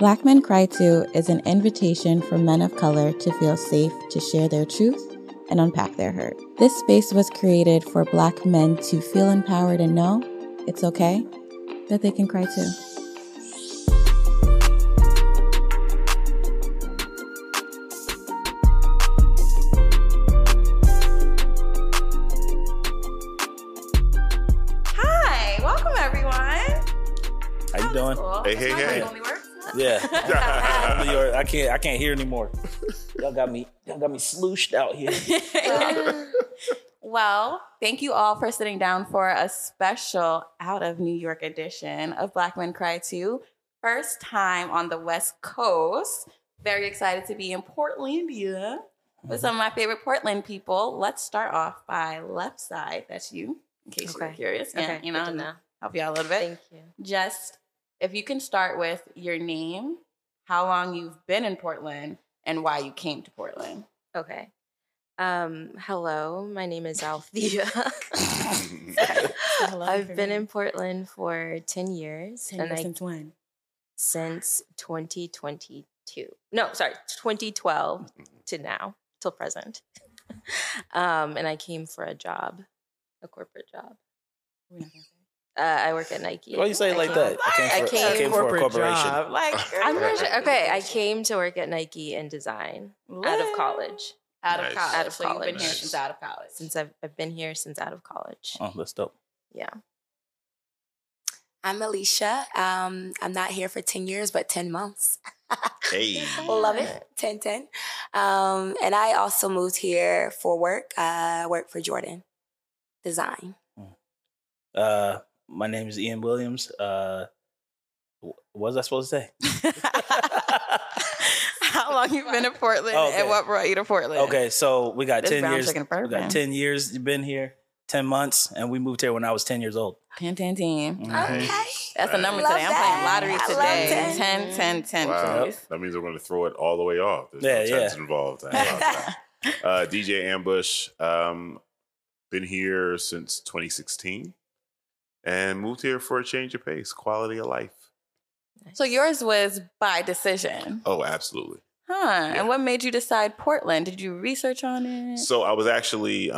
Black Men Cry Too is an invitation for men of color to feel safe to share their truth and unpack their hurt. This space was created for Black men to feel empowered and know it's okay that they can cry too. Hey. Yeah. New York. I can't hear anymore. Y'all got me slooshed out here. Well, thank you all for sitting down for a special out of New York edition of Black Men Cry Too. First time on the West Coast. Very excited to be in Portlandia with some of my favorite Portland people. Let's start off by left side. That's you, in case you're curious. Okay. Yeah, help you out a little bit. Thank you. If you can start with your name, how long you've been in Portland, and why you came to Portland. Okay. Hello, my name is Althea. I've been in Portland for 10 years. 10 years since when? Since 2022. No, sorry, 2012 to now, till present. And I came for a job, a corporate job. I work at Nike. Why do you say it like that? I came for a corporation. I'm not sure. Okay, I came to work at Nike in design out of college. Out of college. You've been here since out of college. I've been here since out of college. Oh, that's dope. Yeah. I'm Alicia. I'm not here for 10 years, but 10 months. Hey. Love it. 10-10. And I also moved here for work. I work for Jordan. Design. My name is Ian Williams. What was I supposed to say? How long you've been in Portland and what brought you to Portland? Okay, so we got 10 years. We got 10 years. You've been here 10 months, and we moved here when I was 10 years old. 10-10-10. Mm-hmm. Okay, that's a number today. I'm playing lottery today. 10-10-10. Wow, that means I'm going to throw it all the way off. There's no tens involved. DJ Ambush. Been here since 2016. And moved here for a change of pace, quality of life. So yours was by decision. Oh, absolutely. Huh. Yeah. And what made you decide Portland? Did you research on it? So I was actually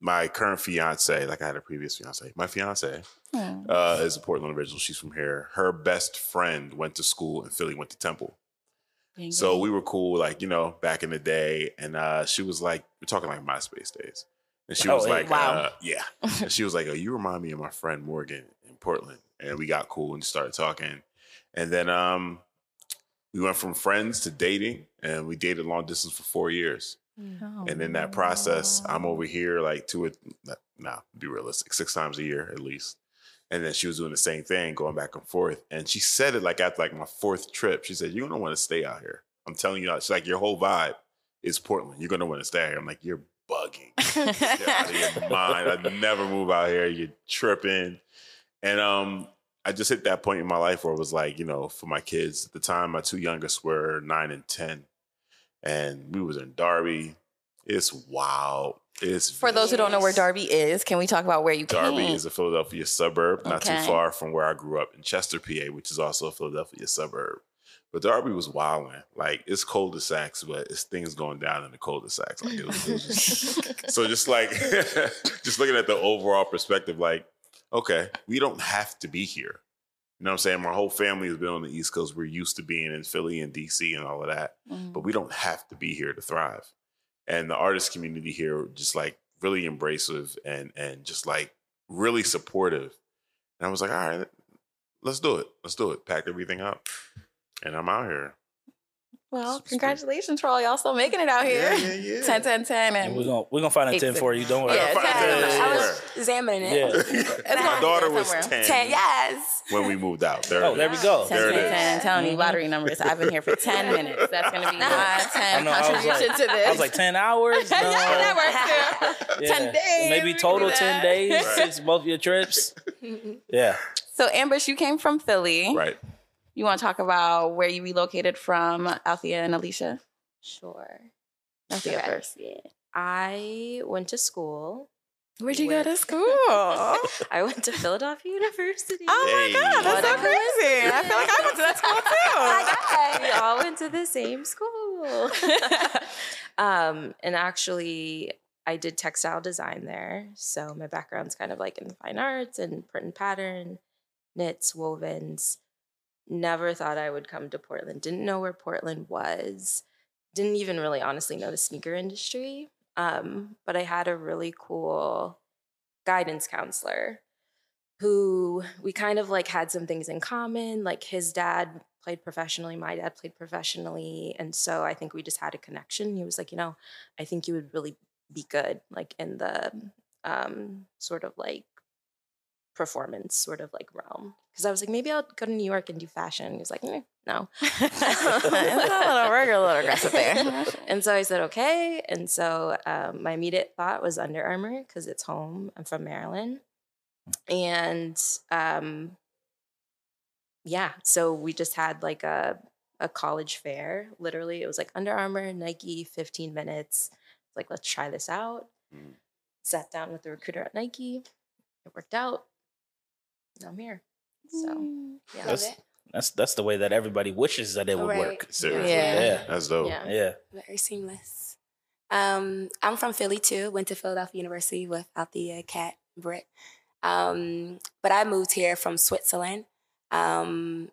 my current fiance, like I had a previous fiance. My fiance is a Portland original. She's from here. Her best friend went to school in Philly, went to Temple. Dang. So we were cool, like, back in the day. And she was like, we're talking like MySpace days. And she was like, wow. Yeah. And she was like, oh, you remind me of my friend Morgan in Portland. And we got cool and started talking. And then we went from friends to dating. And we dated long distance for 4 years. Oh, and in that process, I'm over here like be realistic, 6 times a year at least. And then she was doing the same thing, going back and forth. And she said it like after like my 4th trip. She said, you're going to want to stay out here. I'm telling you. She's like, your whole vibe is Portland. You're going to want to stay out here. I'm like, you're bugging. Get out of your mind. I'd never move out here. You're tripping. And I just hit that point in my life where it was like, for my kids at the time, my 2 youngest were 9 and 10. And we was in Darby. It's wild. It's for those who don't know where Darby is, can we talk about where you came? Darby is a Philadelphia suburb, not too far from where I grew up in Chester, PA, which is also a Philadelphia suburb. But Darby was wilding. Like, it's cul-de-sacs, but it's things going down in the cul-de-sacs. Like, it was just, so just like, just looking at the overall perspective, like, okay, we don't have to be here. You know what I'm saying? My whole family has been on the East Coast. We're used to being in Philly and D.C. and all of that. Mm-hmm. But we don't have to be here to thrive. And the artist community here just like really embracive and just like really supportive. And I was like, all right, let's do it. Let's do it. Pack everything up. And I'm out here. Well, congratulations for all y'all still making it out here. Yeah. 10-10-10. And we're gonna find a 10 for you. Don't worry. Yeah, I was examining it. Yeah. My daughter was 10. Yes. When we moved out. There we go. 10-10-10. Telling you lottery numbers. I've been here for 10 minutes. That's going to be my 10 contribution to this. I was like 10 hours? No. Yeah, that works too. Yeah. 10 days. Maybe total 10 days since both of your trips. Yeah. So, Ambush, you came from Philly. Right. You want to talk about where you relocated from, Althea and Alicia? Sure. Althea first. Yeah. I went to school Where'd you go to school? I went to Philadelphia University. Oh, my God. That's so crazy. I feel like I went to that school, too. We all went to the same school. And actually, I did textile design there. So my background's kind of like in the fine arts and print and pattern, knits, wovens. Never thought I would come to Portland. Didn't know where Portland was. Didn't even really honestly know the sneaker industry. But I had a really cool guidance counselor who we kind of like had some things in common. Like his dad played professionally, my dad played professionally. And so I think we just had a connection. He was like, you know, I think you would really be good like in the sort of like performance sort of like realm. Because I was like, maybe I'll go to New York and do fashion. He was like, no. We're a little aggressive there. And so I said, okay. And so my immediate thought was Under Armour because it's home. I'm from Maryland. And so we just had like a college fair. Literally, it was like Under Armour, Nike, 15 minutes. Like, let's try this out. Sat down with the recruiter at Nike. It worked out. Now I'm here. So yeah, that's the way that everybody wishes that it would work. Seriously. Yeah. That's dope. Yeah. Very seamless. I'm from Philly too. Went to Philadelphia University with Althea, Kat, Britt. But I moved here from Switzerland. I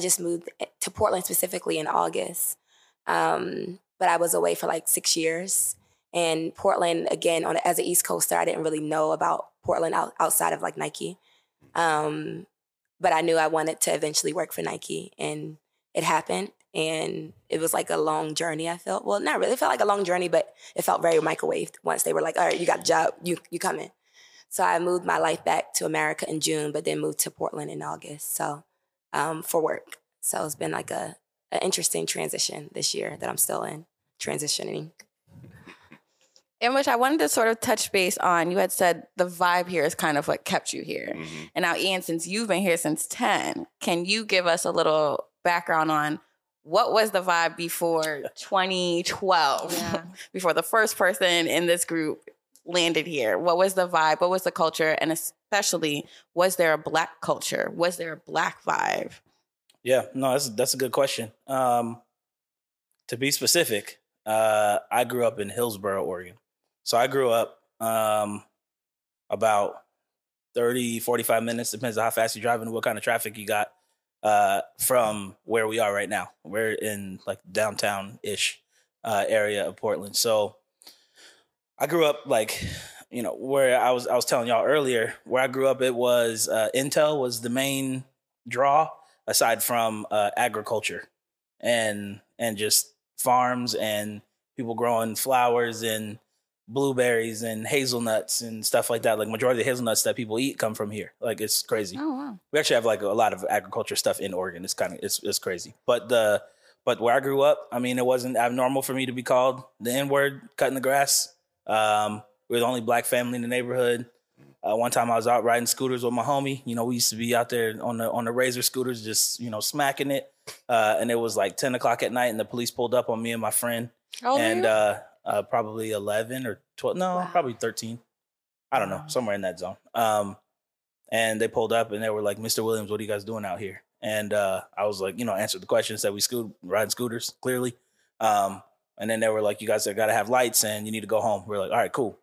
just moved to Portland specifically in August. But I was away for like 6 years. And Portland, again, as an East Coaster, I didn't really know about Portland outside of like Nike. But I knew I wanted to eventually work for Nike, and it happened. And it was like a long journey, I felt. Well, not really. It felt like a long journey, but it felt very microwaved once they were like, all right, you got a job, you come in. So I moved my life back to America in June, but then moved to Portland in August for work. So it's been like an interesting transition this year that I'm still in, transitioning. In which I wanted to sort of touch base on, you had said the vibe here is kind of what kept you here. Mm-hmm. And now, Ian, since you've been here since 10, can you give us a little background on what was the vibe before 2012? Yeah. Before the first person in this group landed here? What was the vibe? What was the culture? And especially, was there a Black culture? Was there a Black vibe? Yeah, no, that's a good question. To be specific, I grew up in Hillsboro, Oregon. So I grew up about 30, 45 minutes, depends on how fast you're driving, what kind of traffic you got from where we are right now. We're in like downtown-ish area of Portland. So I grew up like, you know, where I was telling y'all earlier, where I grew up, it was Intel was the main draw aside from agriculture and just farms and people growing flowers and blueberries and hazelnuts and stuff like that. Like majority of the hazelnuts that people eat come from here. Like it's crazy. Oh wow. We actually have like a lot of agriculture stuff in Oregon. It's kind of it's crazy. But where I grew up, I mean, it wasn't abnormal for me to be called the N-word cutting the grass. We were the only Black family in the neighborhood. One time I was out riding scooters with my homie. You know, we used to be out there on the Razor scooters, just, you know, smacking it. And it was like 10 o'clock at night and the police pulled up on me and my friend. Oh, and probably 11 or 12. No, wow. Probably 13. I don't know. Somewhere in that zone. And they pulled up and they were like, Mr. Williams, what are you guys doing out here? And I was like, you know, answered the question, said riding scooters, clearly. And then they were like, you guys got to have lights and you need to go home. We're like, all right, cool.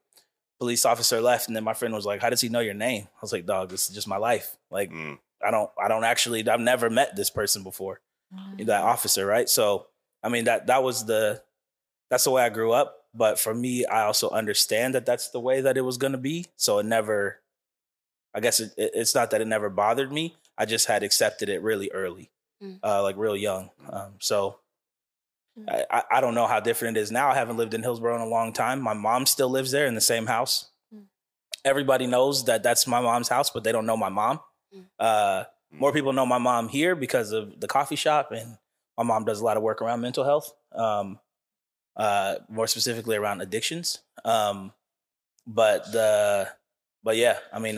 Police officer left. And then my friend was like, how does he know your name? I was like, dog, this is just my life. Like, I've never met this person before. That officer, right? So, I mean, that's the way I grew up. But for me, I also understand that that's the way that it was going to be. So it never, I guess it's not that it never bothered me. I just had accepted it really early, like real young. I don't know how different it is now. I haven't lived in Hillsboro in a long time. My mom still lives there in the same house. Everybody knows that that's my mom's house, but they don't know my mom. More people know my mom here because of the coffee shop, and my mom does a lot of work around mental health, more specifically around addictions. But yeah, I mean,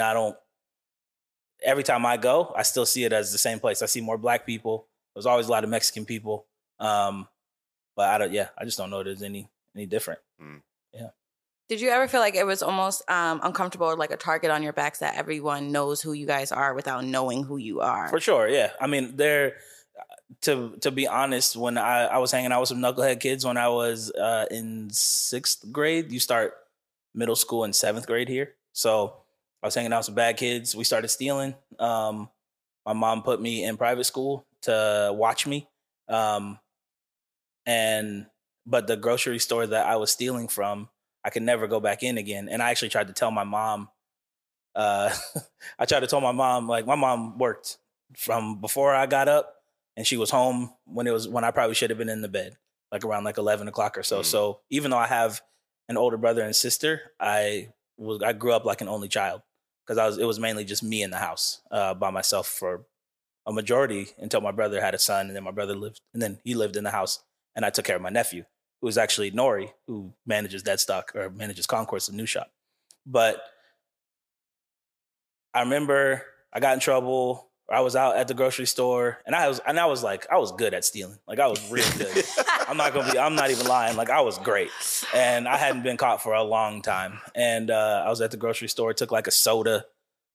every time I go, I still see it as the same place. I see more Black people. There's always a lot of Mexican people. But I just don't know there's any different. Mm. Yeah. Did you ever feel like it was almost uncomfortable, like a target on your backs that everyone knows who you guys are without knowing who you are? For sure, yeah. I mean, there. To be honest, when I was hanging out with some knucklehead kids when I was in 6th grade, you start middle school in 7th grade here. So I was hanging out with some bad kids. We started stealing. My mom put me in private school to watch me. But the grocery store that I was stealing from, I could never go back in again. And I actually tried to tell my mom, like my mom worked from before I got up, and she was home when I probably should have been in the bed, like around like 11 o'clock or so. Mm. So even though I have an older brother and sister, I grew up like an only child because it was mainly just me in the house by myself for a majority until my brother had a son, and then my brother lived in the house, and I took care of my nephew, who was actually Nori, who manages Deadstock or manages Concourse, a new shop. But I remember I got in trouble. I was out at the grocery store, and I was good at stealing. Like, I was real good. I'm not even lying. Like, I was great. And I hadn't been caught for a long time. And I was at the grocery store, took like a soda,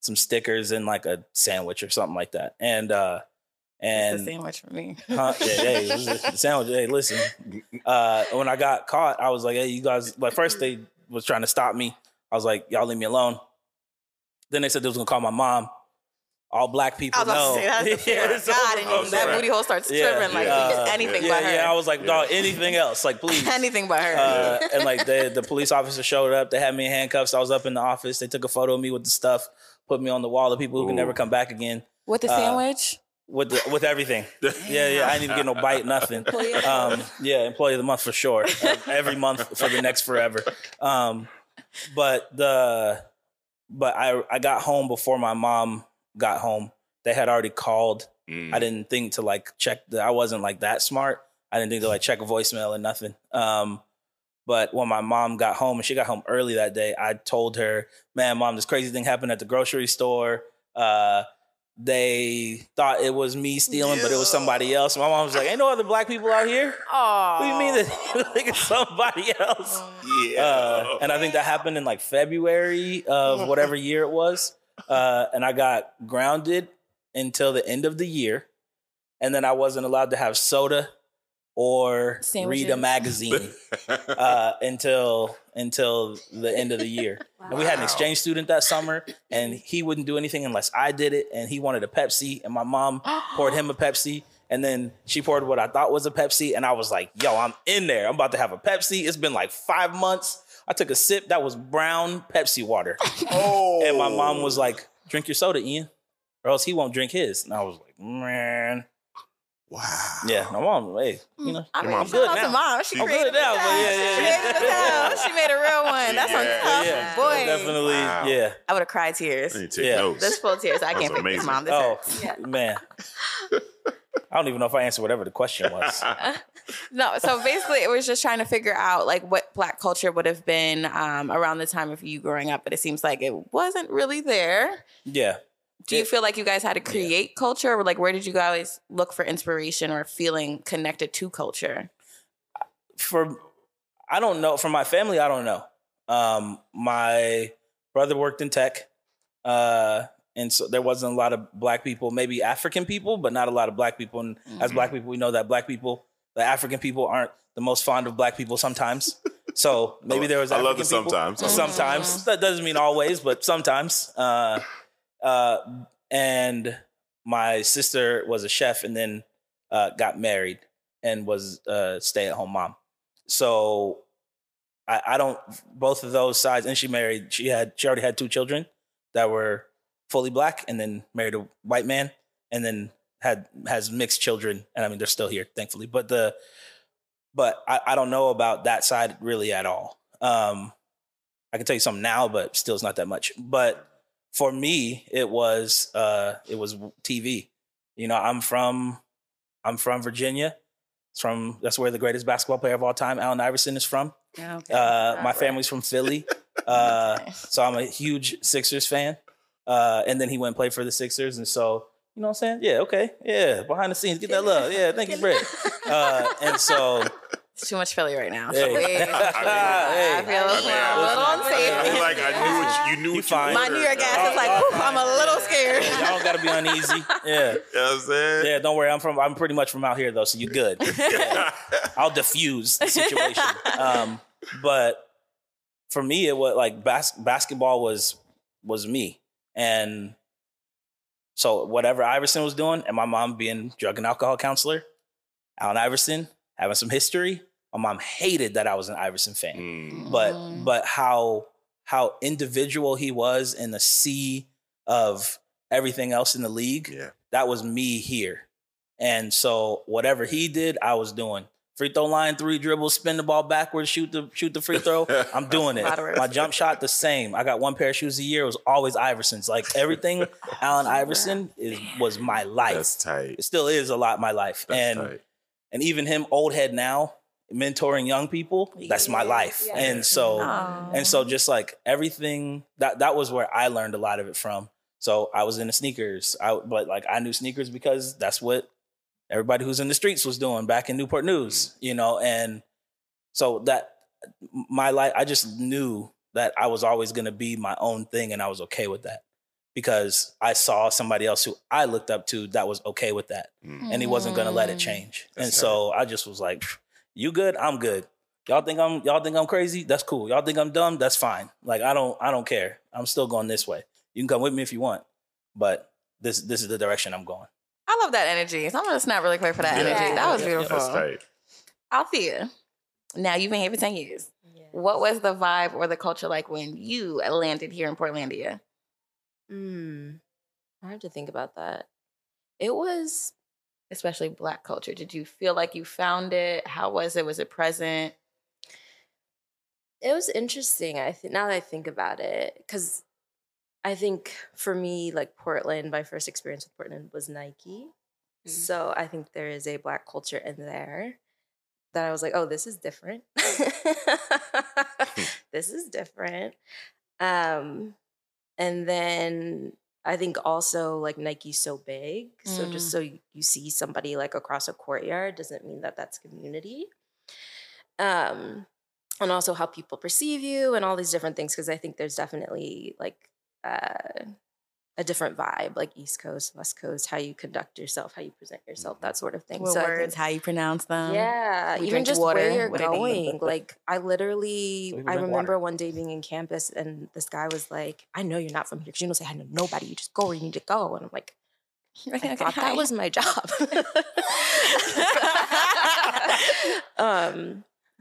some stickers, and like a sandwich or something like that. And it's a sandwich for me. It was a sandwich. Hey, listen. When I got caught, I was like, hey, you guys, like, first they was trying to stop me. I was like, y'all leave me alone. Then they said they was gonna call my mom. All black people know. I was about to say, that's the God, and that booty hole starts tripping like anything but her. Yeah, I was like, dog, anything else, like, please. Anything but her. And like the police officer showed up. They had me in handcuffs. I was up in the office. They took a photo of me with the stuff, put me on the wall of people who can never come back again. With the sandwich? With everything. Yeah. I didn't even get no bite, nothing. Employee of the month for sure. Every month for the next forever. But I got home before my mom got home. They had already called. I didn't think to like check I wasn't like that smart. I didn't think to like check a voicemail or nothing. But when my mom got home, and she got home early that day, I told her, man, mom, this crazy thing happened at the grocery store. They thought it was me stealing, but it was somebody else. My mom was like, ain't no other black people out here. Aww. What do you mean that like it's somebody else? Yeah. And I think that happened in like February of whatever year it was. And I got grounded until the end of the year. And then I wasn't allowed to have soda or read a magazine until the end of the year. Wow. And we had an exchange student that summer, and he wouldn't do anything unless I did it. And he wanted a Pepsi, and my mom poured him a Pepsi. And then she poured what I thought was a Pepsi. And I was like, yo, I'm in there. I'm about to have a Pepsi. It's been like 5 months. I took a sip. That was brown Pepsi water. Oh. And my mom was like, drink your soda, Ian, or else he won't drink his. And I was like, man. Wow. Yeah, my mom, hey, you know. I mean, I'm good now. Mom. She created it out. She made a real one. That's on top. Yeah. Boy. Definitely, wow. Yeah. I would have cried tears. I need to take notes. That's full tears. I can't pick this, mom. This hurts. Yeah. Man. I don't even know if I answered whatever the question was. No, so basically it was just trying to figure out like what black culture would have been around the time of you growing up, but it seems like it wasn't really there. Yeah. Do you feel like you guys had to create culture, or like where did you guys look for inspiration or feeling connected to culture? I don't know. For my family, I don't know. My brother worked in tech, and so there wasn't a lot of black people, maybe African people, but not a lot of black people. And as black people, we know that black people, the African people aren't the most fond of black people sometimes. So maybe there was African I love the sometimes. People. Sometimes. That doesn't mean always, but sometimes. And my sister was a chef and then got married and was a stay-at-home mom. So I don't, both of those sides, and she already had 2 children that were fully black and then married a white man and then has mixed children. And I mean, they're still here, thankfully, but I don't know about that side really at all. I can tell you something now, but still it's not that much. But for me, it was TV. You know, I'm from Virginia. That's where the greatest basketball player of all time, Allen Iverson, is from. Okay. My family's from Philly. So I'm a huge Sixers fan. And then he went and played for the Sixers. And so, you know what I'm saying? Yeah, okay. Yeah, behind the scenes, get that love. Yeah, thank you, Britt. And so too much Philly right now. Hey. I feel a little unsafe. I feel like I knew what you knew. My New York ass is like, I'm a little scared. Y'all don't gotta be uneasy. Yeah, you know what I'm saying. Yeah, don't worry. I'm pretty much from out here though, so you're good. Yeah. I'll diffuse the situation. But for me, it was like basketball was me, and so whatever Iverson was doing, and my mom being drug and alcohol counselor, Allen Iverson having some history. My mom hated that I was an Iverson fan, but how individual he was in the sea of everything else in the league. Yeah. That was me here, and so whatever he did, I was doing. Free throw line, three dribbles, spin the ball backwards, shoot the free throw. I'm doing it. My jump shot, the same. I got one pair of shoes a year. It was always Iverson's. Like everything, Allen Iverson was my life. That's tight. It still is a lot of my life. And even him, old head now, mentoring young people. That's my life. Yeah. And so just like everything that was where I learned a lot of it from. So I was into sneakers. I knew sneakers because that's what everybody who's in the streets was doing back in Newport News, you know? And so that my life, I just knew that I was always going to be my own thing. And I was okay with that because I saw somebody else who I looked up to that was okay with that. Mm. And he wasn't going to let it change. That's and so right. I just was like, you good? I'm good. Y'all think I'm crazy? That's cool. Y'all think I'm dumb? That's fine. Like, I don't care. I'm still going this way. You can come with me if you want, but this is the direction I'm going. I love that energy. So I'm going to snap really quick for that energy. That was beautiful. That's tight. Althea, now you've been here for 10 years. Yes. What was the vibe or the culture like when you landed here in Portlandia? I have to think about that. It was especially Black culture. Did you feel like you found it? How was it? Was it present? It was interesting. Now that I think about it, because I think for me, like Portland, my first experience with Portland was Nike. Mm-hmm. So I think there is a Black culture in there that I was like, oh, this is different. This is different. And then I think also like Nike's so big. So just so you see somebody like across a courtyard doesn't mean that that's community. And also how people perceive you and all these different things. Because I think there's definitely like, a different vibe, like East Coast, West Coast, how you conduct yourself, how you present yourself, that sort of thing. Well, so words, how you pronounce them. Yeah, even just where you're going. Like I remember one day being in campus and this guy was like, I know you're not from here. You don't say I know nobody. You just go where you need to go. And I'm like, I thought that was my job.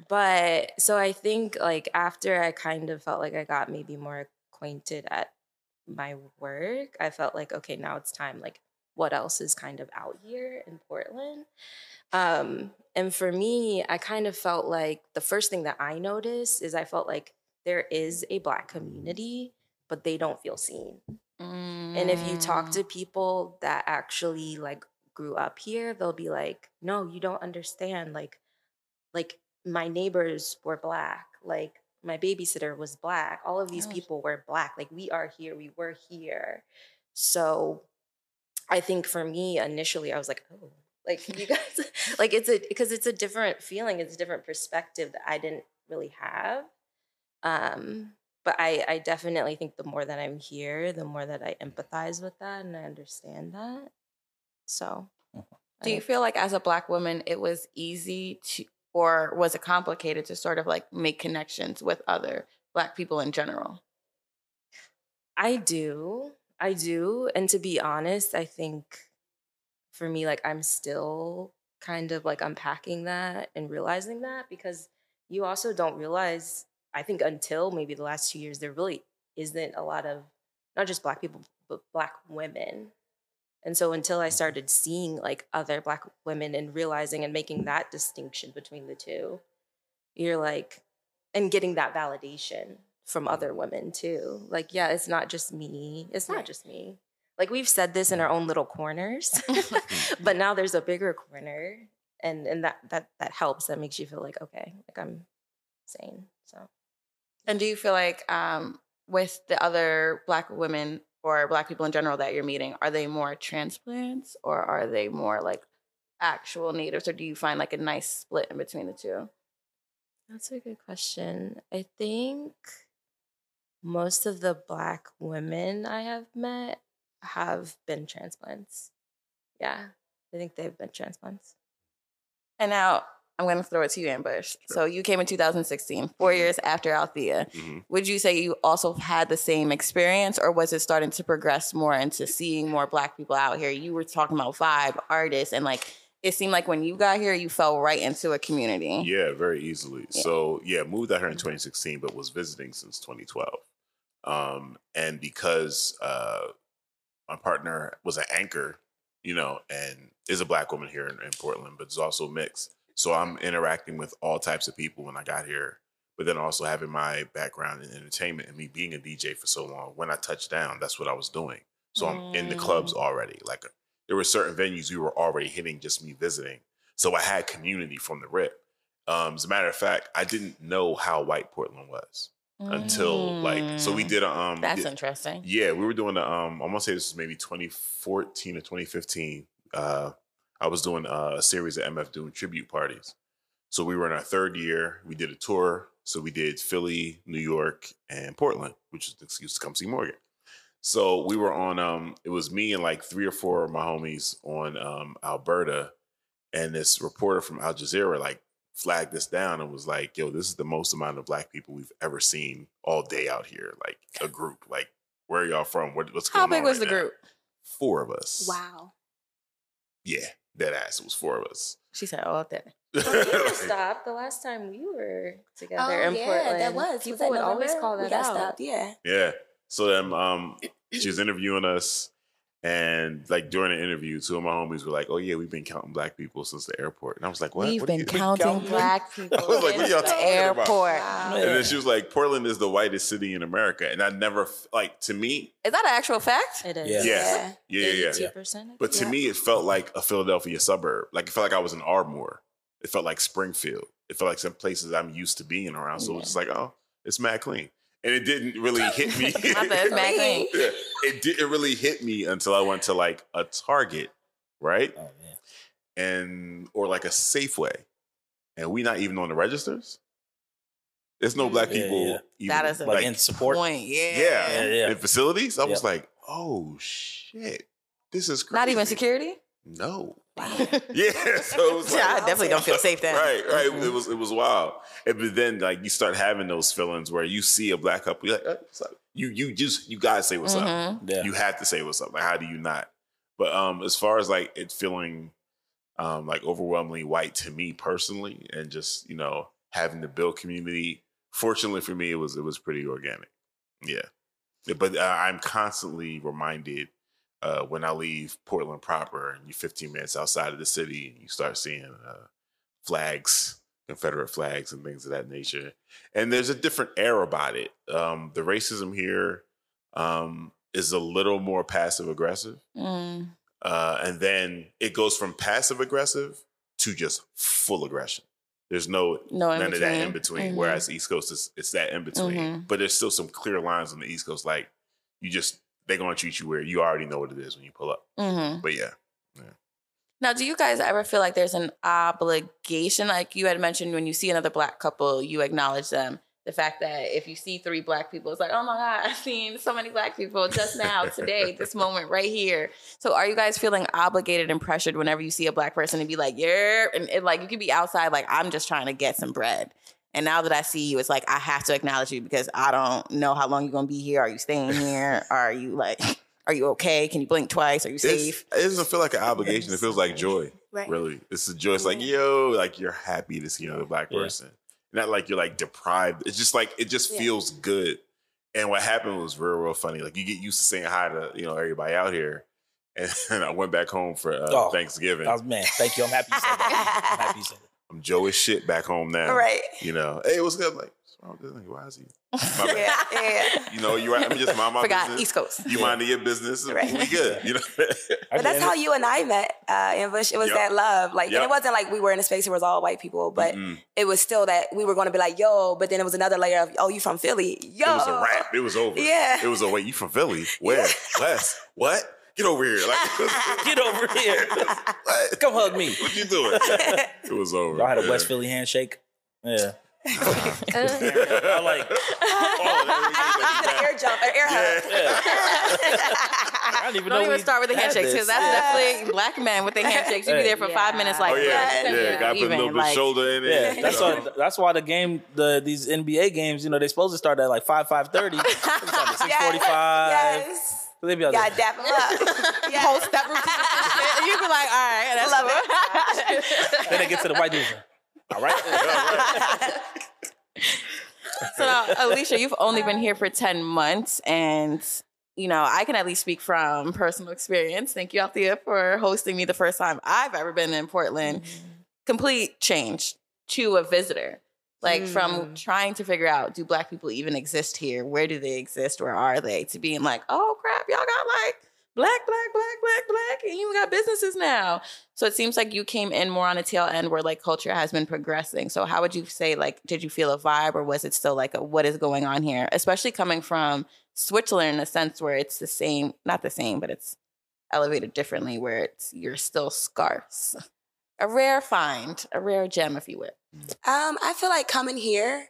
But so I think like after I kind of felt like I got maybe more acquainted at my work, I felt like, okay, now it's time. Like, what else is kind of out here in Portland? And for me, I kind of felt like the first thing that I noticed is I felt like there is a Black community, but they don't feel seen. Mm. And if you talk to people that actually like grew up here, they'll be like, no, you don't understand. Like my neighbors were Black. Like, my babysitter was Black. All of these people were Black. Like, we are here. We were here. So I think for me, initially, I was like, oh, like, you guys, like, because it's a different feeling. It's a different perspective that I didn't really have. But I definitely think the more that I'm here, the more that I empathize with that and I understand that. So. Do you feel like as a Black woman, it was easy to... Or was it complicated to sort of like make connections with other Black people in general? I do. And to be honest, I think for me, like I'm still kind of like unpacking that and realizing that because you also don't realize, I think until maybe the last 2 years, there really isn't a lot of, not just Black people, but Black women. And so until I started seeing like other Black women and realizing and making that distinction between the two, you're like, and getting that validation from other women too. Like, yeah, it's not just me. It's not just me. Like we've said this in our own little corners, but now there's a bigger corner and that helps. That makes you feel like, okay, like I'm sane. So. And do you feel like with the other Black women or Black people in general that you're meeting, are they more transplants or are they more like actual natives? Or do you find like a nice split in between the two? That's a good question. I think most of the Black women I have met have been transplants. Yeah, I think they've been transplants. And now I'm going to throw it to you, Ambush. Sure. So you came in 2016, 4 years after Althea. Mm-hmm. Would you say you also had the same experience, or was it starting to progress more into seeing more Black people out here? You were talking about vibe, artists, and like, it seemed like when you got here, you fell right into a community. Yeah, very easily. Yeah. So yeah, moved out here in 2016, but was visiting since 2012. And because my partner was an anchor, you know, and is a Black woman here in Portland, but is also mixed. So I'm interacting with all types of people when I got here, but then also having my background in entertainment and me being a DJ for so long, when I touched down, that's what I was doing. So I'm in the clubs already. Like there were certain venues we were already hitting, just me visiting. So I had community from the rip. As a matter of fact, I didn't know how white Portland was until like, so we did a, that's interesting. Yeah. We were doing a, I want to say this was maybe 2014 or 2015. I was doing a series of MF Doom tribute parties. So we were in our third year. We did a tour. So we did Philly, New York, and Portland, which is the excuse to come see Morgan. So we were on, it was me and like 3 or 4 of my homies on Alberta. And this reporter from Al Jazeera like flagged us down and was like, yo, this is the most amount of Black people we've ever seen all day out here. Like a group, like where are y'all from? What's going on? How big was the group? 4 of us. Wow. Yeah. Dead ass. It was 4 of us. She said, "Oh, that." Well, stopped the last time we were together in Portland. That was. People would always call that out. Stopped. Yeah. Yeah. So then, she was interviewing us, and like during the interview, 2 of my homies were like, "Oh yeah, we've been counting Black people since the airport." And I was like, "What? We've been counting Black people since the airport." Wow. And then she was like, "Portland is the whitest city in America," and I never like to me. Is that an actual fact? It is. Yeah. Yeah. 82%. But to me, it felt like a Philadelphia suburb. Like it felt like I was in Ardmore. It felt like Springfield. It felt like some places I'm used to being around. So it's like, oh, it's mad clean. And it didn't really hit me. It didn't really hit me until I went to like a Target, right? Oh, yeah. And or like a Safeway. And we not even on the registers. There's no Black people. Yeah. Even, that is like in support. Point. Yeah. In facilities. I was like, oh shit. This is crazy. Not even security? No. Wow. Yeah. So it was like, I definitely don't feel safe then. Right. Mm-hmm. It was wild. And but then like you start having those feelings where you see a Black couple, you're like, oh, what's up? You gotta say what's up. Yeah. You have to say what's up. Like, how do you not? But as far as like it feeling like overwhelmingly white to me personally, and just, you know, having to build community, fortunately for me, it was pretty organic. Yeah. But I'm constantly reminded when I leave Portland proper and you're 15 minutes outside of the city and you start seeing flags, Confederate flags and things of that nature. And there's a different air about it. The racism here is a little more passive aggressive. Mm. And then it goes from passive aggressive to just full aggression. There's no none of that in between. Mm-hmm. Whereas the East Coast, it's that in between. Mm-hmm. But there's still some clear lines on the East Coast. Like you just, they're going to treat you weird. You already know what it is when you pull up. Mm-hmm. But yeah. Now, do you guys ever feel like there's an obligation? Like you had mentioned, when you see another Black couple, you acknowledge them. The fact that if you see 3 Black people, it's like, oh my God, I've seen so many Black people just now, today, this moment right here. So are you guys feeling obligated and pressured whenever you see a Black person to be like, yeah, and like you could be outside like, I'm just trying to get some bread. And now that I see you, it's like, I have to acknowledge you because I don't know how long you're going to be here. Are you staying here? Are you like, are you okay? Can you blink twice? Are you safe? It doesn't feel like an obligation. It feels like joy, right. Really. It's a joy. It's like, yo, like you're happy to see another Black person. Not like you're like deprived. It's just like, it just feels good. And what happened was real, real funny. Like you get used to saying hi to, you know, everybody out here. And I went back home for Thanksgiving. I was mad. Thank you. I'm happy you said that. I'm Joe as shit back home now. Right. You know, hey, what's good? Like, what's wrong with this nigga? Why is he? Yeah. You know, you're right. I'm just mind my business. East Coast. You minding your business. Right. We good. You know? But that's how you and I met, Ambush. It was that love. Like, and it wasn't like we were in a space where it was all white people, but it was still that we were going to be like, yo, but then it was another layer of, oh, you from Philly. Yo. It was a wrap. It was over. Yeah. It was a, wait, you from Philly? Where? West? What? Get over here. Like, get over here. Come hug me. What you doing? It was over. Y'all had a West Philly handshake? Yeah. I like an air jump, an air hug. Yeah. Don't even start with the handshakes, because that's definitely black men with the handshakes. You be there for 5 minutes, like gotta put a little bit of shoulder in it. Yeah. That's why the game, these NBA games, you know, they're supposed to start at like 5:30, 6:45. Yes. They be like, dap 'em up. Whole step routine. You be like, all right, that's love it. Then they get to the white dude. All right. So now, Alicia, you've only been here for 10 months, and you know, I can at least speak from personal experience. Thank you, Althea, for hosting me the first time I've ever been in Portland. Complete change to a visitor. Like from trying to figure out, do black people even exist here? Where do they exist? Where are they? To being like, oh crap, y'all got like black, and you got businesses now. So it seems like you came in more on a tail end where like culture has been progressing. So how would you say, like, did you feel a vibe, or was it still like a, what is going on here? Especially coming from Switzerland, in a sense where it's the same, not the same, but it's elevated differently, where it's, you're still scarce. A rare find, a rare gem, if you will. I feel like coming here,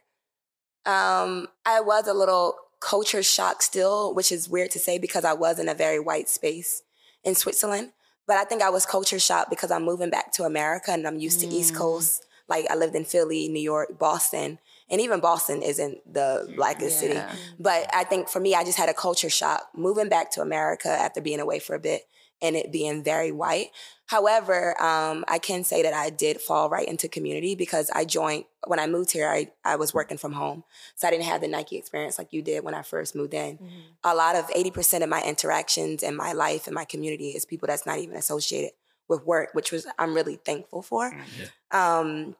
I was a little culture shock still, which is weird to say because I was in a very white space in Switzerland. But I think I was culture shocked because I'm moving back to America and I'm used to East Coast. Like I lived in Philly, New York, Boston, and even Boston isn't the blackest city. But I think for me, I just had a culture shock moving back to America after being away for a bit and it being very white. However, I can say that I did fall right into community because I joined, when I moved here, I was working from home. So I didn't have the Nike experience like you did when I first moved in. Mm-hmm. A lot of 80% of my interactions in my life and my community is people that's not even associated with work, which was, I'm really thankful for. Yeah.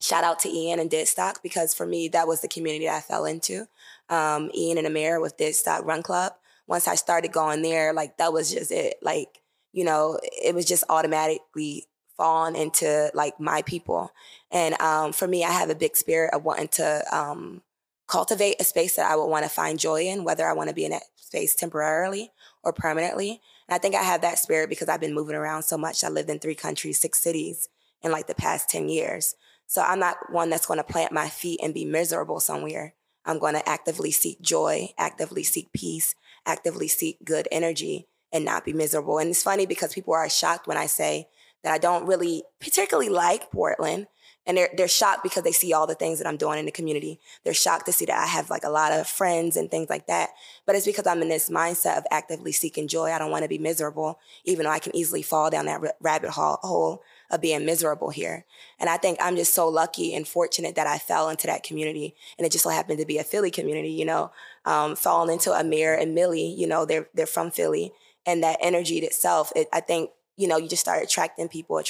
Shout out to Ian and Deadstock, because for me, that was the community that I fell into. Ian and Amir with Deadstock Run Club. Once I started going there, like that was just it. Like, you know, it was just automatically falling into like my people. And for me, I have a big spirit of wanting to cultivate a space that I would want to find joy in, whether I want to be in that space temporarily or permanently. And I think I have that spirit because I've been moving around so much. I lived in 3 countries, 6 cities in like the past 10 years. So I'm not one that's going to plant my feet and be miserable somewhere. I'm going to actively seek joy, actively seek peace, actively seek good energy, and not be miserable. And it's funny because people are shocked when I say that I don't really particularly like Portland. And they're shocked because they see all the things that I'm doing in the community. They're shocked to see that I have like a lot of friends and things like that. But it's because I'm in this mindset of actively seeking joy. I don't want to be miserable, even though I can easily fall down that rabbit hole of being miserable here. And I think I'm just so lucky and fortunate that I fell into that community. And it just so happened to be a Philly community, you know, falling into Amir and Millie, you know, they're from Philly. And that energy itself, I think, you know, you just start attracting people.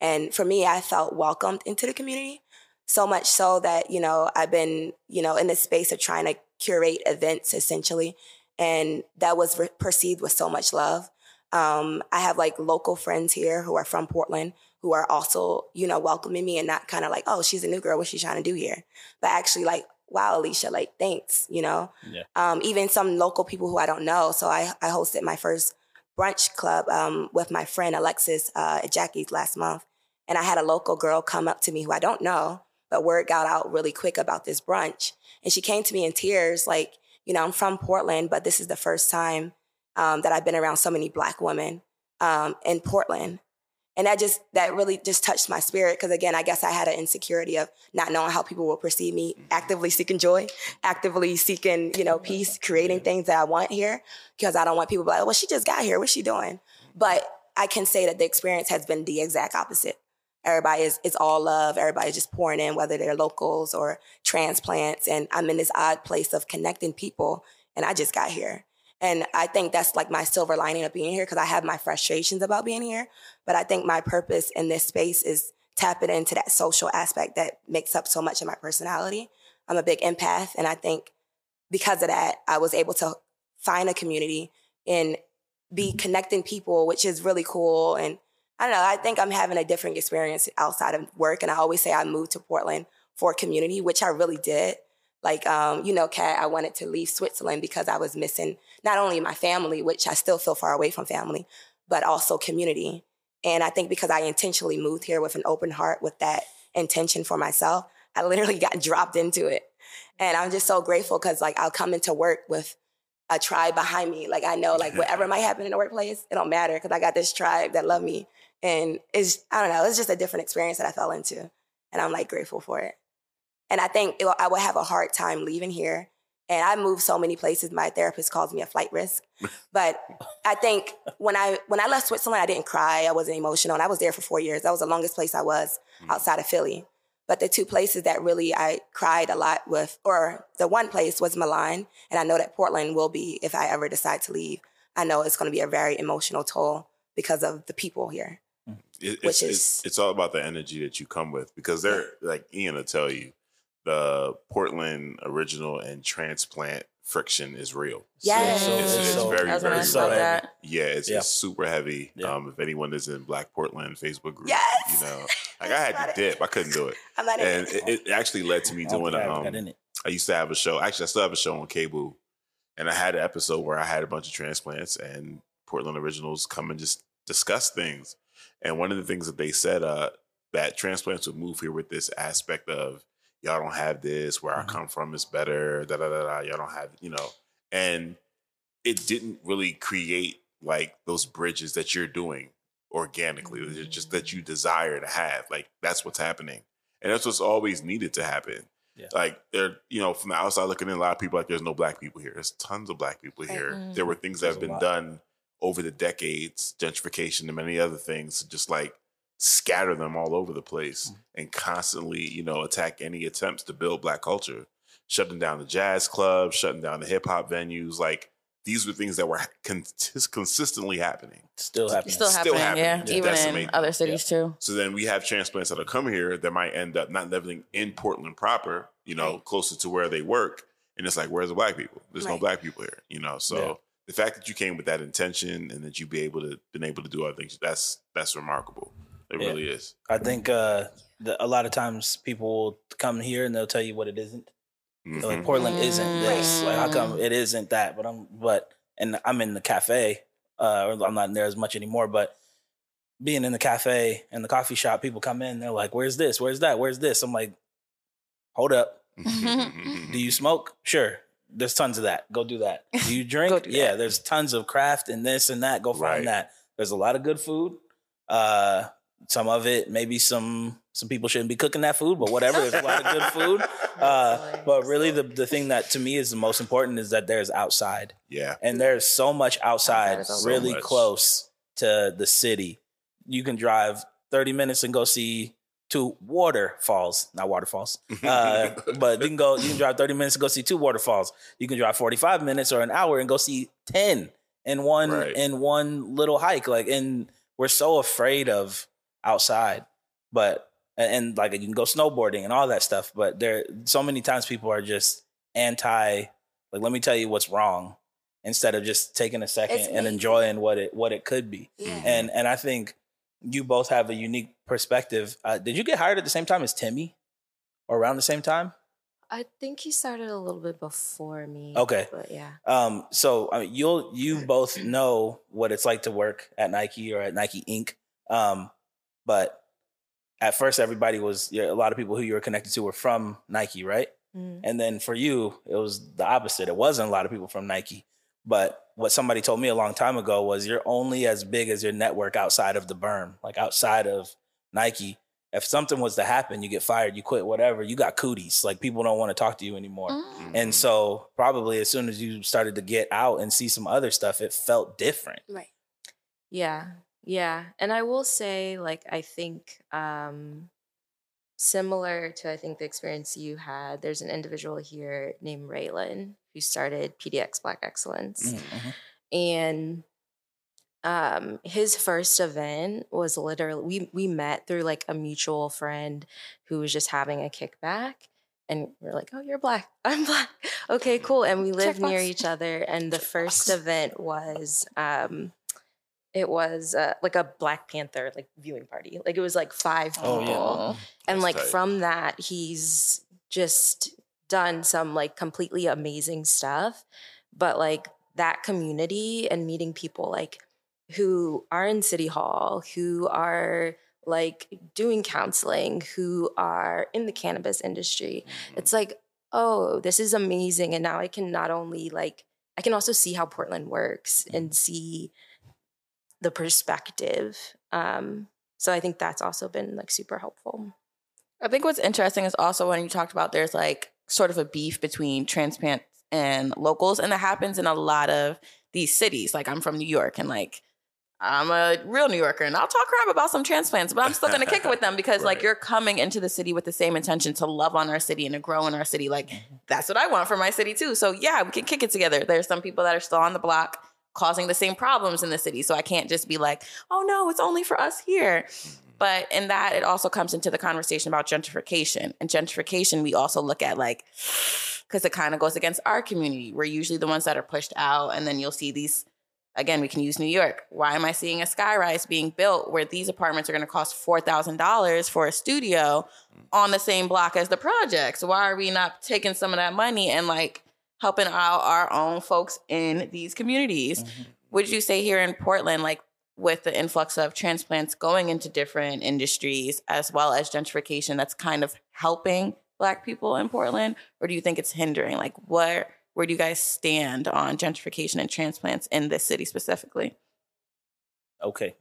And for me, I felt welcomed into the community so much so that, you know, I've been, you know, in the space of trying to curate events essentially. And that was perceived with so much love. I have like local friends here who are from Portland who are also, you know, welcoming me and not kind of like, oh, she's a new girl. What's she trying to do here? But actually like, wow, Alicia, like, thanks, you know? Yeah. Even some local people who I don't know. So I hosted my first brunch club with my friend Alexis at Jackie's last month. And I had a local girl come up to me who I don't know, but word got out really quick about this brunch. And she came to me in tears, like, you know, I'm from Portland, but this is the first time that I've been around so many black women in Portland. And that really just touched my spirit because, again, I guess I had an insecurity of not knowing how people will perceive me, actively seeking joy, actively seeking, you know, peace, creating things that I want here because I don't want people to be like, well, she just got here. What's she doing? But I can say that the experience has been the exact opposite. Everybody it's all love. Everybody's just pouring in, whether they're locals or transplants. And I'm in this odd place of connecting people, and I just got here. And I think that's like my silver lining of being here because I have my frustrations about being here. But I think my purpose in this space is tapping into that social aspect that makes up so much of my personality. I'm a big empath. And I think because of that, I was able to find a community and be connecting people, which is really cool. And I don't know, I think I'm having a different experience outside of work. And I always say I moved to Portland for community, which I really did. Like, you know, Kat, I wanted to leave Switzerland because I was missing not only my family, which I still feel far away from family, but also community. And I think because I intentionally moved here with an open heart with that intention for myself, I literally got dropped into it. And I'm just so grateful because, like, I'll come into work with a tribe behind me. Like, I know, like, whatever might happen in the workplace, it don't matter because I got this tribe that love me. And it's, I don't know, it's just a different experience that I fell into. And I'm, like, grateful for it. And I think I would have a hard time leaving here. And I moved so many places. My therapist calls me a flight risk. But I think when I left Switzerland, I didn't cry. I wasn't emotional. And I was there for 4 years. That was the longest place I was outside of Philly. But the two places that really I cried a lot with, or the one place was Milan. And I know that Portland will be, if I ever decide to leave, I know it's going to be a very emotional toll because of the people here. It's all about the energy that you come with, because they're, like Ian will tell you, the Portland original and transplant friction is real. Yes. It's very, very real. Yeah, it's super heavy. Yeah. If anyone is in Black Portland Facebook group, you know, like I had to dip. I couldn't do it. I'm not and in it. It actually led to me doing I used to have a show. Actually, I still have a show on cable, and I had an episode where I had a bunch of transplants and Portland originals come and just discuss things. And one of the things that they said that transplants would move here with this aspect of, y'all don't have this, where I come from is better, y'all don't have, you know. And it didn't really create, like, those bridges that you're doing organically, just that you desire to have. Like, that's what's happening. And that's what's always needed to happen. Yeah. Like, there, you know, from the outside looking in, a lot of people, like, there's no Black people here. There's tons of Black people here. Mm-hmm. There were things that have been done over the decades, gentrification and many other things, just like, scatter them all over the place and constantly, you know, attack any attempts to build Black culture, shutting down the jazz clubs, shutting down the hip hop venues. Like, these were things that were consistently happening. Still happening. Even in other cities too. So then we have transplants that'll come here that might end up not living in Portland proper, you know, closer to where they work. And it's like, where's the Black people? There's no Black people here, you know? So the fact that you came with that intention and that you be able to, been able to do other things, that's remarkable. It really is. I think a lot of times people will come here and they'll tell you what it isn't. Mm-hmm. Like, Portland isn't this. Like, how come it isn't that? But I'm in the cafe. I'm not in there as much anymore. But being in the cafe and the coffee shop, people come in. They're like, "Where's this? Where's that? Where's this?" I'm like, "Hold up. Do you smoke? Sure. There's tons of that. Go do that. Do you drink? Yeah. There's tons of craft and this and that. Go find that. There's a lot of good food." Some of it, maybe some people shouldn't be cooking that food, but whatever. There's a lot of good food. But really the thing that to me is the most important is that there's outside. Yeah. And there's so much outside really close to the city. You can drive 30 minutes and go see two waterfalls, not waterfalls. But you can drive 30 minutes and go see two waterfalls. You can drive 45 minutes or an hour and go see 10 in one little hike. Like, and we're so afraid of outside, but like, you can go snowboarding and all that stuff, but there so many times people are just anti, like, let me tell you what's wrong, instead of just taking a second and enjoying what it could be. Yeah. And I think you both have a unique perspective. Did you get hired at the same time as Timmy, or around the same time? I think he started a little bit before me. Okay. But yeah. So I mean, you both know what it's like to work at Nike or at Nike Inc. But at first, a lot of people who you were connected to were from Nike, right? Mm. And then for you, it was the opposite. It wasn't a lot of people from Nike. But what somebody told me a long time ago was, you're only as big as your network outside of the berm, like outside of Nike. If something was to happen, you get fired, you quit, whatever, you got cooties. Like, people don't want to talk to you anymore. Mm. And so probably as soon as you started to get out and see some other stuff, it felt different. Right. Yeah. And I will say, like, I think similar to, I think, the experience you had, there's an individual here named Raylan who started PDX Black Excellence. Mm-hmm. And his first event was literally, we met through, like, a mutual friend who was just having a kickback. And we're like, oh, you're Black. I'm Black. Okay, cool. And we live near each other. And the first event was... it was like a Black Panther, like, viewing party. Like, it was like 5 people. Oh, yeah. And that's like tight. From that, he's just done some, like, completely amazing stuff. But like that community and meeting people, like, who are in City Hall, who are like doing counseling who are in the cannabis industry. Mm-hmm. It's like, oh, this is amazing. And now I can not only like, I can also see how Portland works mm-hmm. and see the perspective. So I think that's also been like super helpful. I think what's interesting is also when you talked about there's like sort of a beef between transplants and locals, and that happens in a lot of these cities. Like I'm from New York and like I'm a real New Yorker and I'll talk crap about some transplants, but I'm still going to kick it with them because right. like you're coming into the city with the same intention to love on our city and to grow in our city. Like that's what I want for my city too. So yeah, we can kick it together. There's some people that are still on the block causing the same problems in the city. So I can't just be like, oh no, it's only for us here. But in that, it also comes into the conversation about gentrification. And gentrification, we also look at like, because it kind of goes against our community. We're usually the ones that are pushed out. And then you'll see these, again, we can use New York. Why am I seeing a sky rise being built where these apartments are going to cost $4,000 for a studio on the same block as the projects? Why are we not taking some of that money and like helping out our own folks in these communities? Mm-hmm. Would you say here in Portland, like, with the influx of transplants going into different industries as well as gentrification, that's kind of helping Black people in Portland? Or do you think it's hindering? Like where do you guys stand on gentrification and transplants in this city specifically? Okay.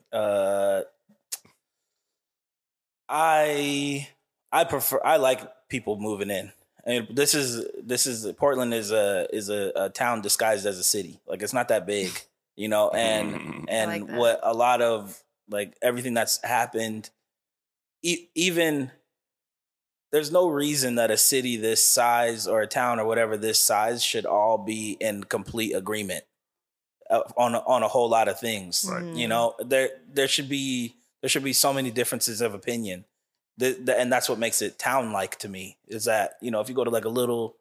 I like people moving in. I mean, this is Portland is a town disguised as a city. Like it's not that big. You know, and like what a lot of like everything that's happened, even there's no reason that a city this size or a town or whatever this size should all be in complete agreement on a whole lot of things. Right. You know, there should be so many differences of opinion, and that's what makes it town like to me. Is that, you know, if you go to like a little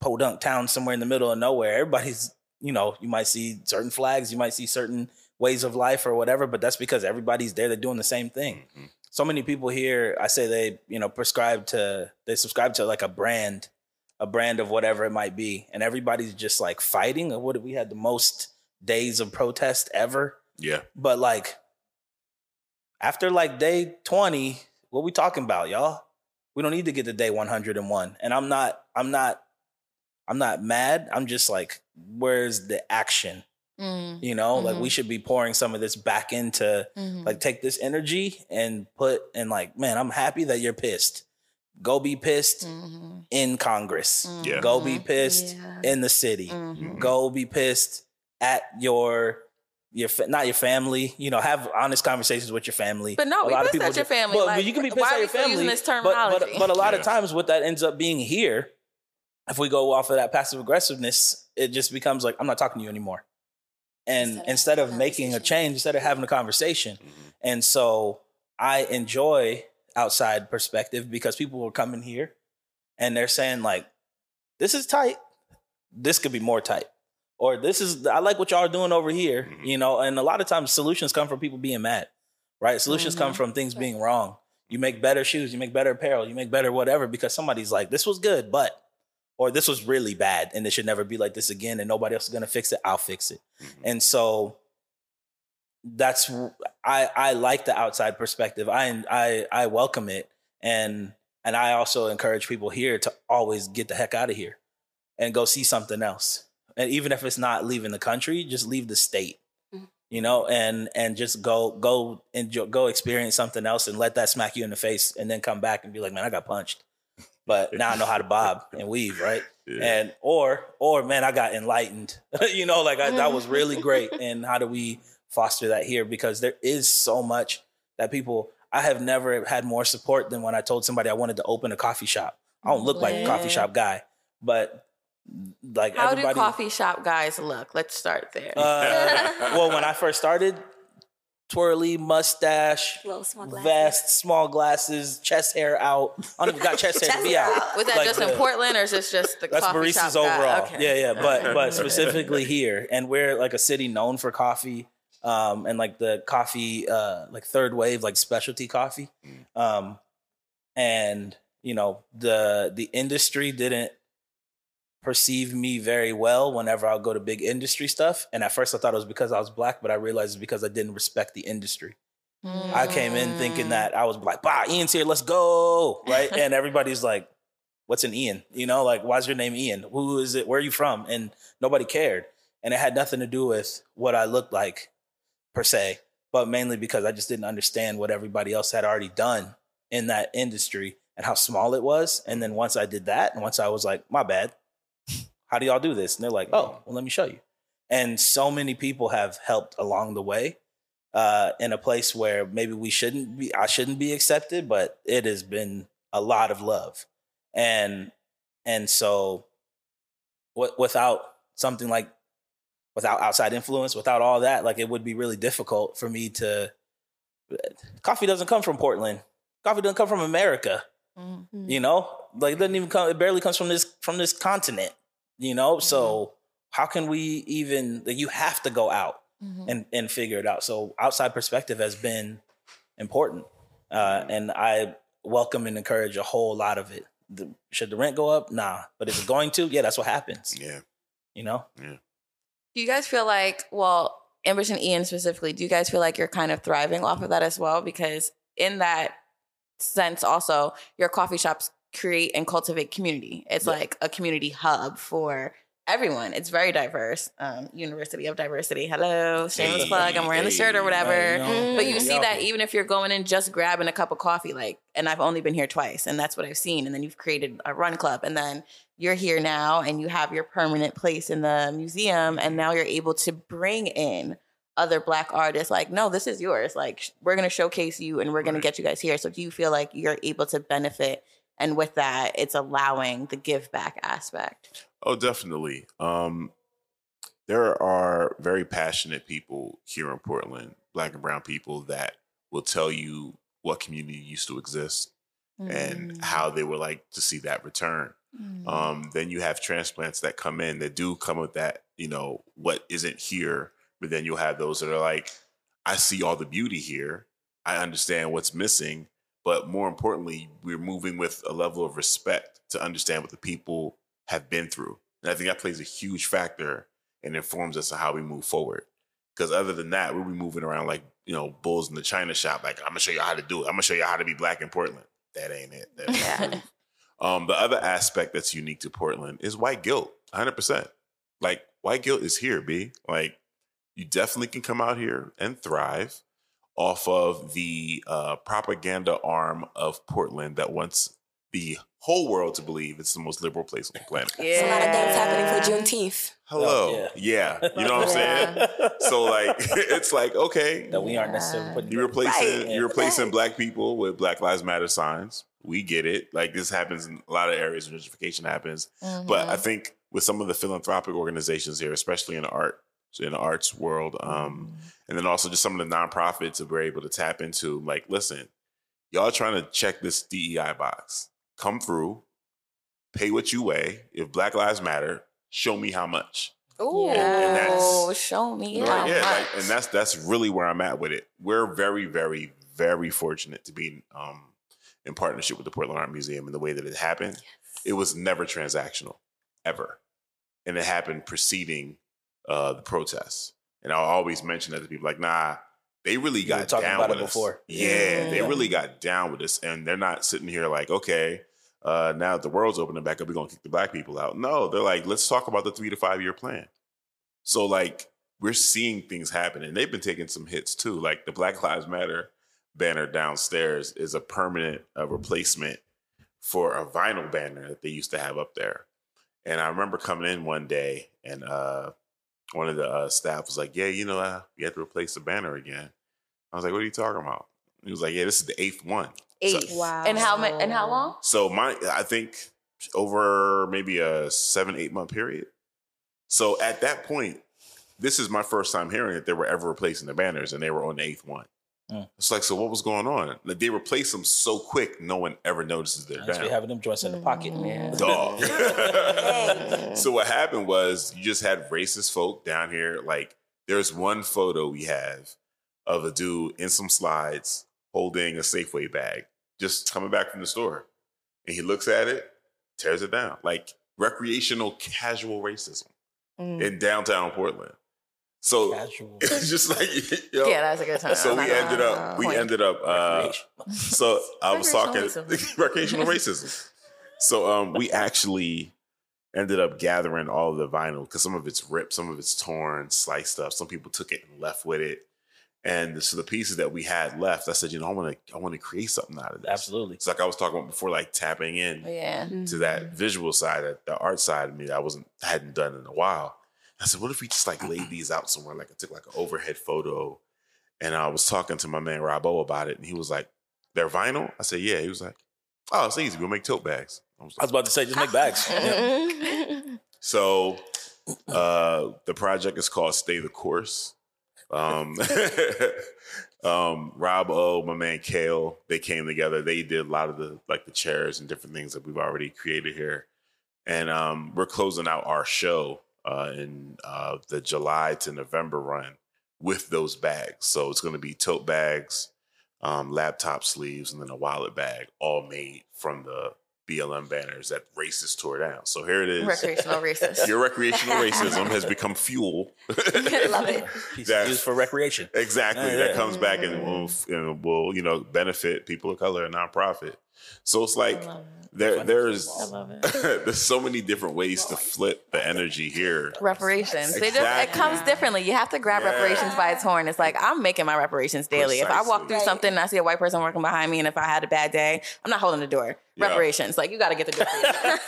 podunk town somewhere in the middle of nowhere, everybody's, you know, you might see certain flags, you might see certain ways of life or whatever, but that's because everybody's there. They're doing the same thing. Mm-hmm. So many people here, I say they, you know, subscribe to like a brand of whatever it might be. And everybody's just like fighting. We had the most days of protest ever. Yeah. But like after like day 20, what we talking about, y'all? We don't need to get to day 101. And I'm not mad. I'm just like, where's the action? You know, mm-hmm. like we should be pouring some of this back into mm-hmm. like take this energy and put in like, man, I'm happy that you're pissed. Go be pissed mm-hmm. in Congress. Mm-hmm. Yeah. Go be pissed yeah. in the city. Mm-hmm. Go be pissed at your not your family, you know, have honest conversations with your family. But no, we pissed at your family. Well, like, you can be pissed at your family. Why are we using this terminology? But a lot yeah. of times what that ends up being here, if we go off of that passive aggressiveness, it just becomes like, I'm not talking to you anymore. And instead of making a change, instead of having a conversation. Mm-hmm. And so I enjoy outside perspective because people are coming here and they're saying like, this is tight. This could be more tight. Or I like what y'all are doing over here, mm-hmm. you know, and a lot of times solutions come from people being mad, right? Solutions mm-hmm. come from things being wrong. You make better shoes, you make better apparel, you make better whatever, because somebody's like, this was good, but or this was really bad and it should never be like this again and nobody else is going to fix it. I'll fix it. Mm-hmm. And so that's, I like the outside perspective. I welcome it. And I also encourage people here to always get the heck out of here and go see something else. And even if it's not leaving the country, just leave the state, mm-hmm. you know, and just go enjoy, go experience something else and let that smack you in the face and then come back and be like, man, I got punched. But now I know how to bob and weave, right? Yeah. And or man, I got enlightened. You know, like that was really great. And how do we foster that here? Because there is so much that people. I have never had more support than when I told somebody I wanted to open a coffee shop. I don't look like a coffee shop guy, but like how do coffee shop guys look? Let's start there. Well, when I first started, twirly mustache, vest, small glasses, chest hair out. I don't even got chest hair to be out. Was that like, just in Portland, or is this just the that's coffee shop? That's baristas overall. Okay. Yeah, but specifically here, and we're like a city known for coffee, and like the coffee, like third wave, like specialty coffee, and you know the industry didn't perceive me very well whenever I'll go to big industry stuff. And at first I thought it was because I was Black, but I realized it's because I didn't respect the industry. Mm. I came in thinking that I was like, bah, Ian's here, let's go, right? And everybody's like, what's an Ian? You know, like, why's your name Ian? Who is it? Where are you from? And nobody cared. And it had nothing to do with what I looked like, per se, but mainly because I just didn't understand what everybody else had already done in that industry and how small it was. And then once I did that, and once I was like, my bad, how do y'all do this? And they're like, oh, well, let me show you. And so many people have helped along the way in a place where maybe we shouldn't be, I shouldn't be accepted, but it has been a lot of love. And so without something like, without outside influence, without all that, like it would be really difficult for me to, coffee doesn't come from Portland. Coffee doesn't come from America, mm-hmm. you know, like it doesn't even come, it barely comes from this continent, you know? Mm-hmm. So how can we even, like, you have to go out mm-hmm. and figure it out. So outside perspective has been important. And I welcome and encourage a whole lot of it. Should the rent go up? Nah. But if it's going to, yeah, that's what happens. Yeah. You know? Yeah. Do you guys feel like, well, Ambush and Ian specifically, do you guys feel like you're kind of thriving off of that as well? Because in that sense also, your coffee shops create and cultivate community. It's yeah. like a community hub for everyone. It's very diverse. University of Diversity. Hello, shameless plug. I'm wearing the shirt or whatever. But you see that even if you're going in just grabbing a cup of coffee, like, and I've only been here twice, and that's what I've seen. And then you've created a run club, and then you're here now, and you have your permanent place in the museum, and now you're able to bring in other Black artists. Like, no, this is yours. Like, we're going to showcase you, and we're going to get you guys here. So do you feel like you're able to benefit? And with that, it's allowing the give back aspect. Oh, definitely. There are very passionate people here in Portland, Black and brown people, that will tell you what community used to exist and how they would like to see that return. Then you have transplants that come in that do come with that, you know, what isn't here. But then you'll have those that are like, I see all the beauty here. I understand what's missing. But more importantly, we're moving with a level of respect to understand what the people have been through. And I think that plays a huge factor and informs us of how we move forward. Because other than that, we'll be moving around like, you know, bulls in the China shop. Like, I'm going to show you how to do it. I'm going to show you how to be Black in Portland. That ain't it. That the other aspect that's unique to Portland is white guilt, 100%. Like, white guilt is here, B. Like, you definitely can come out here and thrive off of the propaganda arm of Portland that wants the whole world to believe it's the most liberal place on the planet. Yeah. It's a lot of things happening for Juneteenth. Hello. Yeah. You know what I'm saying? Yeah. So like, it's like, okay. That we aren't necessarily putting you're replacing Black people with Black Lives Matter signs. We get it. Like, this happens in a lot of areas where gentrification happens. Mm-hmm. But I think with some of the philanthropic organizations here, especially in the arts world, and then also just some of the nonprofits that we're able to tap into, like, listen, y'all trying to check this DEI box. Come through, pay what you weigh. If Black Lives Matter, show me how much. Oh, show me how much. Like, and that's really where I'm at with it. We're very, very, very fortunate to be in partnership with the Portland Art Museum and the way that it happened. Yes. It was never transactional, ever. And it happened preceding the protests. And I'll always mention that to people like, nah, they really got down with us. Before. Yeah, they really got down with us. And they're not sitting here like, okay, now that the world's opening back up, we're going to kick the Black people out. No, they're like, let's talk about the 3 to 5 year plan. So like, we're seeing things happen. And they've been taking some hits too. Like the Black Lives Matter banner downstairs is a permanent replacement for a vinyl banner that they used to have up there. And I remember coming in one day and one of the staff was like, yeah, you know, you have to replace the banner again. I was like, what are you talking about? He was like, yeah, this is the 8th one. So, wow. And how long? So I think over maybe a 7-8 month period. So at that point, this is my first time hearing that they were ever replacing the banners and they were on the 8th one. It's like, so what was going on? Like, they replace them so quick, no one ever notices they're down. Having them joints in the pocket. Yeah. Dog. So what happened was you just had racist folk down here. Like, there's one photo we have of a dude in some slides holding a Safeway bag, just coming back from the store. And he looks at it, tears it down. Like, recreational, casual racism in downtown Portland. So it's just like, yo. Yeah, that's a good time. So we ended up, so I was talking recreational racism. So we actually ended up gathering all of the vinyl because some of it's ripped, some of it's torn, sliced up. Some people took it and left with it. And so the pieces that we had left, I said, you know, I want to create something out of this. Absolutely. It's like I was talking about before, like tapping in to that visual side, the art side of me that I hadn't done in a while. I said, what if we just like laid these out somewhere? Like I took like an overhead photo, and I was talking to my man Rob O about it, and he was like, "They're vinyl?" I said, "Yeah." He was like, "Oh, it's easy. We'll make tote bags." I was about to say, just make bags. Yeah. So the project is called "Stay the Course." Rob O, my man Kale, they came together. They did a lot of the chairs and different things that we've already created here, and we're closing out our show in the July to November run with those bags. So it's going to be tote bags, laptop sleeves, and then a wallet bag, all made from the BLM banners that racists tore down. So here it is. Recreational racism. Your recreational racism has become fuel. Love it. That's used for recreation. Exactly. Yeah. That comes back and will, you know, benefit people of color and nonprofit. So it's like there's I love it. There's so many different ways to flip the energy here. Reparations. Exactly. It comes differently. You have to grab reparations by its horn. It's like I'm making my reparations daily. Precisely. If I walk through something and I see a white person working behind me, and if I had a bad day, I'm not holding the door. Yeah. Reparations. Like you got to get the door.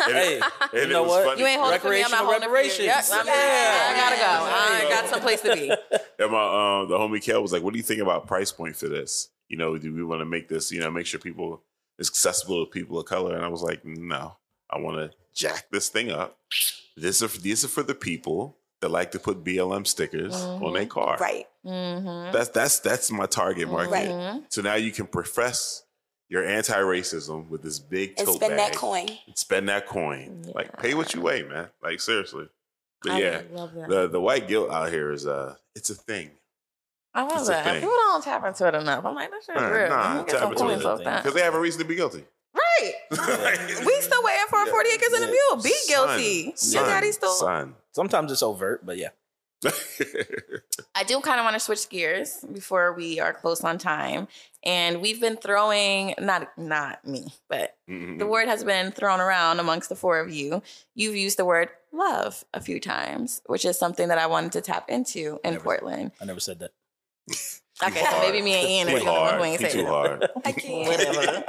Hey, you know what? Funny. You ain't holding it for me. I'm not holding reparations. I gotta go. I got someplace to be. And my the homie Kel was like, "What do you think about price point for this? You know, do we want to make this? You know, make sure people." It's accessible to people of color." And I was like, no, I want to jack this thing up. These are for the people that like to put BLM stickers on their car. Right. Mm-hmm. That's my target market. Right. So now you can profess your anti-racism with this big tote bag. And spend that coin. Yeah. Like, pay what you weigh, man. Like, seriously. But love that. The white guilt out here is it's a thing. I love that. People don't tap into it enough. I'm like, that shit's real. Nah, tap into it. Because they have a reason to be guilty. Right. Like, we still waiting for our 40 acres and a mule. Be guilty. Your daddy still. Sometimes it's overt, but yeah. I do kind of want to switch gears before we are close on time. And we've been throwing, not me, but the word has been thrown around amongst the four of you. You've used the word love a few times, which is something that I wanted to tap into in Portland. I never said that. Okay, so maybe me and Ian are the one who ain't saying too hard. I can't. Whatever.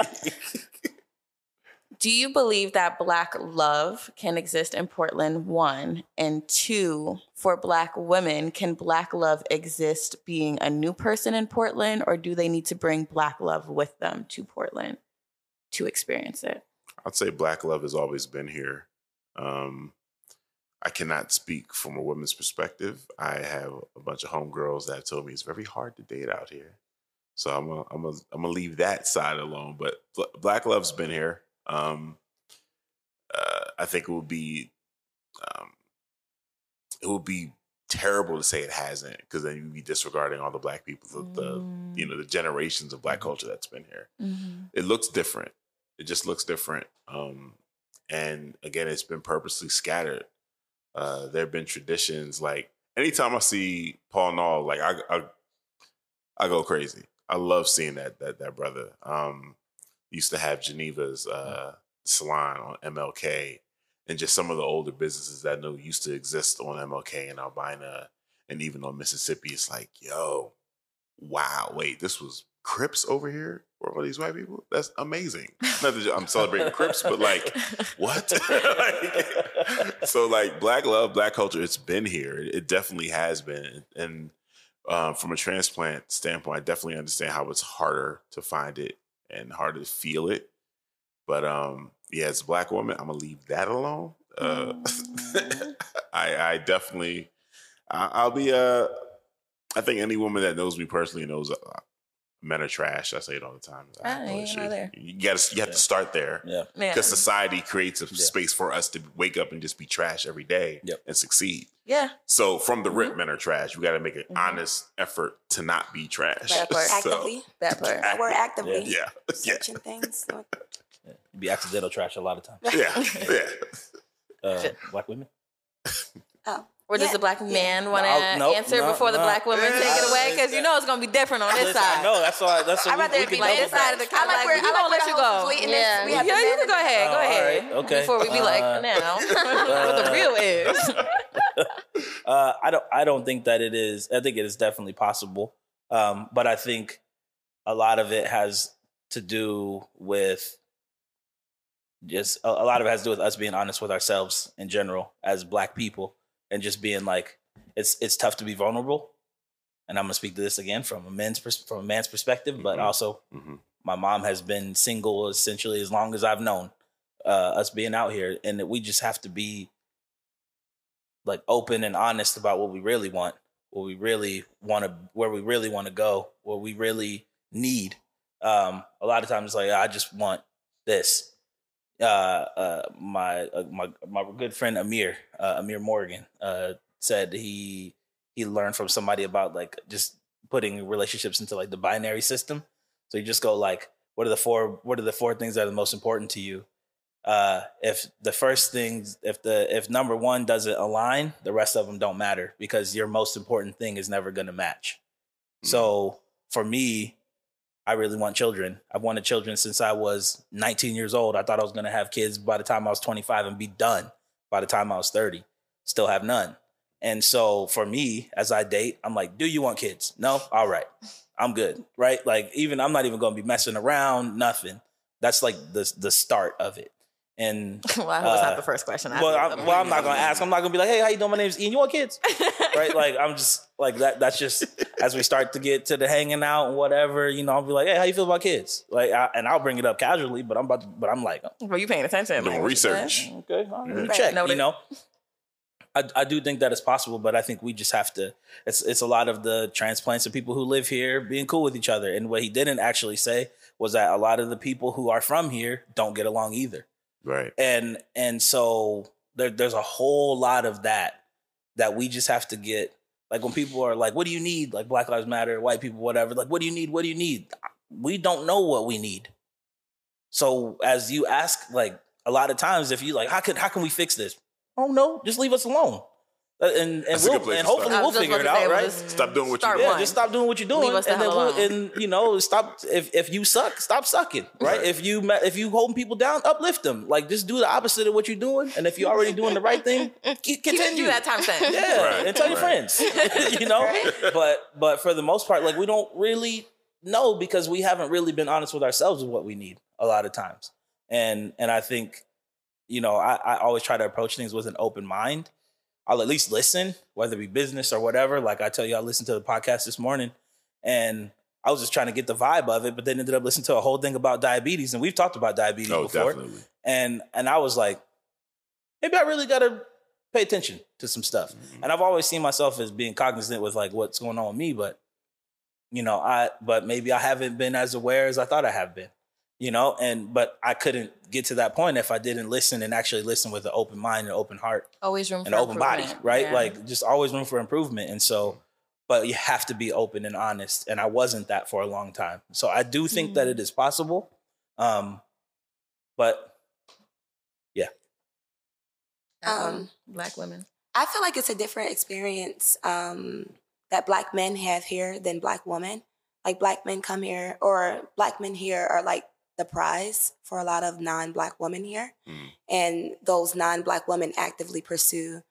Do you believe that Black love can exist in Portland, 1? And 2, for Black women, can Black love exist being a new person in Portland, or do they need to bring Black love with them to Portland to experience it? I'd say Black love has always been here. I cannot speak from a woman's perspective. I have a bunch of homegirls that have told me it's very hard to date out here. So I'm gonna leave that side alone. But Black love's been here. I think it would be terrible to say it hasn't, because then you'd be disregarding all the Black people, the generations of Black culture that's been here. Mm-hmm. It looks different. It just looks different. And again, it's been purposely scattered. There have been traditions. Like anytime I see Paul Nall, like I go crazy. I love seeing that brother. Used to have Geneva's salon on MLK, and just some of the older businesses that I know used to exist on MLK and Albina, and even on Mississippi. It's like, yo, wow, wait, this was Crips over here for all these white people? That's amazing. Not that I'm celebrating Crips, but like, what? So like Black love, Black culture, it's been here. It definitely has been. And from a transplant standpoint, I definitely understand how it's harder to find it and harder to feel it. But as a Black woman, I'm gonna leave that alone. I think any woman that knows me personally knows men are trash. I say it all the time. You have to start there. Yeah. Because society creates a space for us to wake up and just be trash every day and succeed. Yeah. So from the rip, men are trash. We got to make an honest effort to not be trash. That part. Actively. That part. We're actively. Yeah. Searching things. You be accidental trash a lot of times. Yeah. Black women? Oh. Or does the black man want to answer before the black woman take it away? Because you know it's going to be different on this side. No, that's all. That's I'd rather it be this side of the country. I'm like, we don't let you go. Yeah, you can go ahead. Go ahead. Okay. Before we be like, now, what the real is. I don't think that it is. I think it is definitely possible. But I think a lot of it has to do with just a lot of it has to do with us being honest with ourselves in general as black people. And just being like, it's tough to be vulnerable, and I'm gonna speak to this again from a man's perspective, but also my mom has been single essentially as long as I've known us being out here, and that we just have to be like open and honest about what we really want, where we really want to go, what we really need. A lot of times it's like I just want this. My good friend Amir Morgan said he learned from somebody about like just putting relationships into like the binary system. So you just go like, what are the four things that are the most important to you? If number one doesn't align, the rest of them don't matter because your most important thing is never going to match. Mm-hmm. So for me, I really want children. I've wanted children since I was 19 years old. I thought I was going to have kids by the time I was 25 and be done by the time I was 30. Still have none. And so for me, as I date, I'm like, do you want kids? No? All right. I'm good. Right? Like, even I'm not even going to be messing around, nothing. That's like the start of it. And well, I hope it's not the first question. I'm not going to ask. I'm not going to be like, hey, how you doing? My name's Ian. You want kids? Right? Like, I'm just like that. That's just as we start to get to the hanging out and whatever, you know, I'll be like, hey, how you feel about kids? Like, I'll bring it up casually, but I'm like, well, you paying attention? Doing research. Okay, I'll check. Noted. You know, I do think that it's possible, but I think we just have to. It's a lot of the transplants and people who live here being cool with each other. And what he didn't actually say was that a lot of the people who are from here don't get along either. Right. And so there's a whole lot of that we just have to get, like when people are like, what do you need? Like Black Lives Matter, white people, whatever. Like, what do you need? What do you need? We don't know what we need. So as you ask, like a lot of times, if you like, how can we fix this? Oh no, just leave us alone. And hopefully we'll figure it out, right? Stop doing what you're doing. Yeah, just stop doing what you're doing. Leave us the hell alone. And you know, stop. If you suck, stop sucking, right? If you holding people down, uplift them. Like just do the opposite of what you're doing. And if you're already doing the right thing, continue. Do that time thing. Yeah, and tell your friends. You know, but for the most part, like we don't really know because we haven't really been honest with ourselves with what we need a lot of times. And I think, you know, I always try to approach things with an open mind. I'll at least listen, whether it be business or whatever. Like I tell you, I listened to the podcast this morning and I was just trying to get the vibe of it, but then ended up listening to a whole thing about diabetes. And we've talked about diabetes before. Definitely. And I was like, maybe I really got to pay attention to some stuff. Mm-hmm. And I've always seen myself as being cognizant with like what's going on with me, but you know, but maybe I haven't been as aware as I thought I have been, you know, but I couldn't get to that point if I didn't listen and actually listen with an open mind and open heart. Always room for an open body, right? Yeah. Like just always room for improvement. And so, but you have to be open and honest. And I wasn't that for a long time. So I do think that it is possible. But yeah. Black women. I feel like it's a different experience that Black men have here than Black women. Like Black men come here or Black men here are like the prize for a lot of non-Black women here. Mm. And those non-Black women actively pursue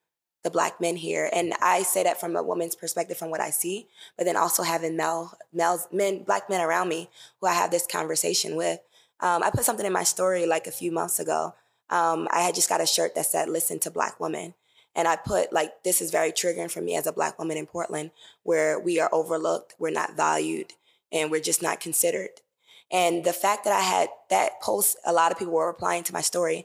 the Black men here. And I say that from a woman's perspective, from what I see, but then also having Black men around me who I have this conversation with. I put something in my story like a few months ago. I had just got a shirt that said, "Listen to Black women." And I put like, this is very triggering for me as a Black woman in Portland, where we are overlooked, we're not valued, and we're just not considered. And the fact that I had that post, a lot of people were replying to my story,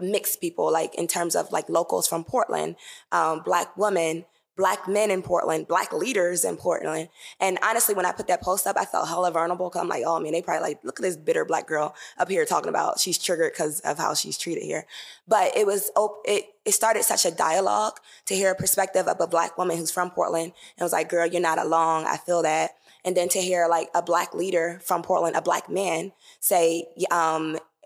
mixed people, like in terms of like locals from Portland, Black women, Black men in Portland, Black leaders in Portland. And honestly, when I put that post up, I felt hella vulnerable because I'm like, oh, I mean, they probably like, look at this bitter Black girl up here talking about she's triggered because of how she's treated here. But it was, it started such a dialogue to hear a perspective of a Black woman who's from Portland and was like, girl, you're not alone. I feel that. And then to hear like a Black leader from Portland, a Black man say,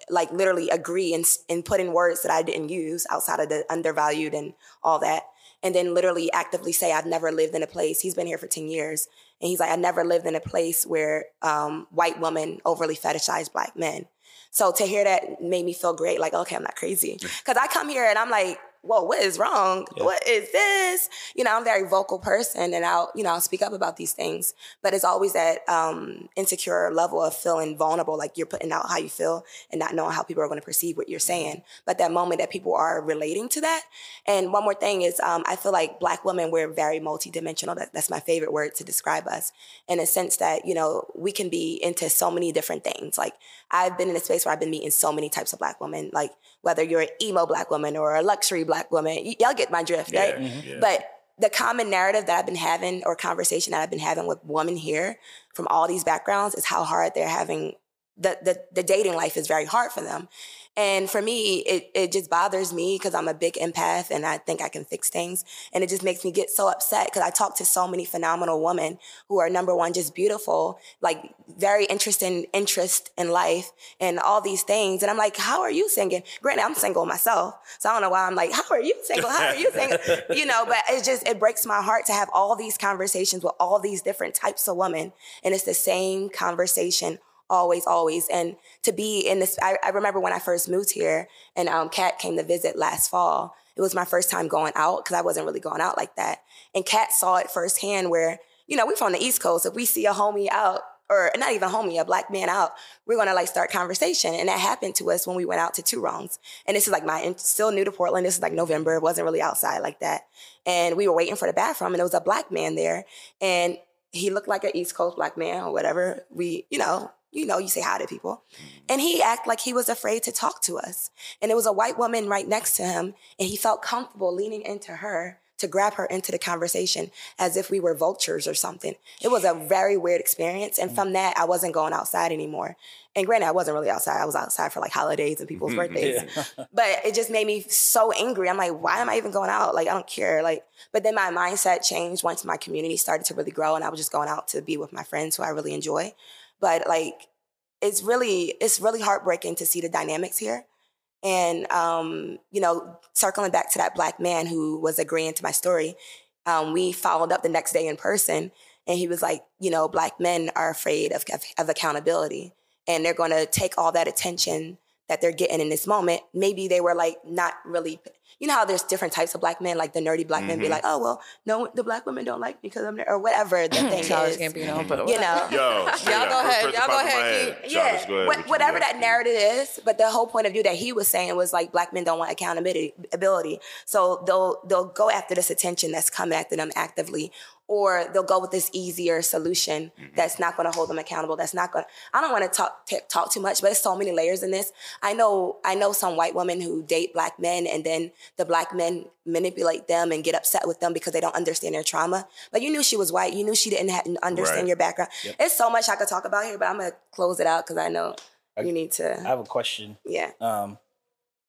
like literally agree and put in words that I didn't use outside of the undervalued and all that. And then literally actively say, I've never lived in a place. He's been here for 10 years. And he's like, I never lived in a place where white women overly fetishize black men. So to hear that made me feel great. Like, okay, I'm not crazy. Because I come here and I'm like, whoa, what is wrong? Yeah. What is this? You know, I'm a very vocal person and I'll speak up about these things, but it's always that insecure level of feeling vulnerable, like you're putting out how you feel and not knowing how people are going to perceive what you're saying. But that moment that people are relating to that. And one more thing is I feel like black women, we're very multidimensional. That's my favorite word to describe us in a sense that, you know, we can be into so many different things. Like I've been in a space where I've been meeting so many types of black women, like whether you're an emo black woman or a luxury black woman, y'all get my drift, right? Yeah, yeah. But the common narrative that I've been having or conversation that I've been having with women here from all these backgrounds is how hard they're having, the dating life is very hard for them. And for me, it just bothers me because I'm a big empath and I think I can fix things. And it just makes me get so upset because I talk to so many phenomenal women who are, number one, just beautiful, like very interest in life and all these things. And I'm like, how are you single? Granted, I'm single myself. So I don't know why I'm like, how are you single? How are you single? You know, but it's just, it breaks my heart to have all these conversations with all these different types of women. And it's the same conversation always. And to be in this, I remember when I first moved here and Kat came to visit last fall. It was my first time going out because I wasn't really going out like that. And Kat saw it firsthand where, you know, we're from the East Coast. If we see a homie out, or not even homie, a black man out, we're going to like start conversation. And that happened to us when we went out to Two Wrongs. And this is like still new to Portland. This is like November. It wasn't really outside like that. And we were waiting for the bathroom and there was a black man there. And he looked like an East Coast black man or whatever. We, you know, you say hi to people. And he acted like he was afraid to talk to us. And it was a white woman right next to him. And he felt comfortable leaning into her to grab her into the conversation as if we were vultures or something. It was a very weird experience. And from that, I wasn't going outside anymore. And granted, I wasn't really outside. I was outside for like holidays and people's birthdays. Yeah. But it just made me so angry. I'm like, why am I even going out? Like, I don't care. Like, but then my mindset changed once my community started to really grow and I was just going out to be with my friends who I really enjoy. But like, it's really heartbreaking to see the dynamics here. And, you know, circling back to that black man who was agreeing to my story, we followed up the next day in person and he was like, you know, black men are afraid of accountability and they're going to take all that attention that they're getting in this moment. Maybe they were like, not really, you know how there's different types of black men, like the nerdy black men be like, oh, well, no, the black women don't like me because I'm there or whatever the thing is. Can't be known, but you know. Y'all go ahead. Yeah, whatever that narrative is. But the whole point of view that he was saying was like, black men don't want accountability. So they'll go after this attention that's coming after them actively, or they'll go with this easier solution that's not going to hold them accountable. That's not going to, I don't want to talk too much, but it's so many layers in this. I know some white women who date black men and then the black men manipulate them and get upset with them because they don't understand their trauma. But you knew she was white. You knew she didn't understand your background. Yep. It's so much I could talk about here, but I'm going to close it out because I know you need to. I have a question. Yeah.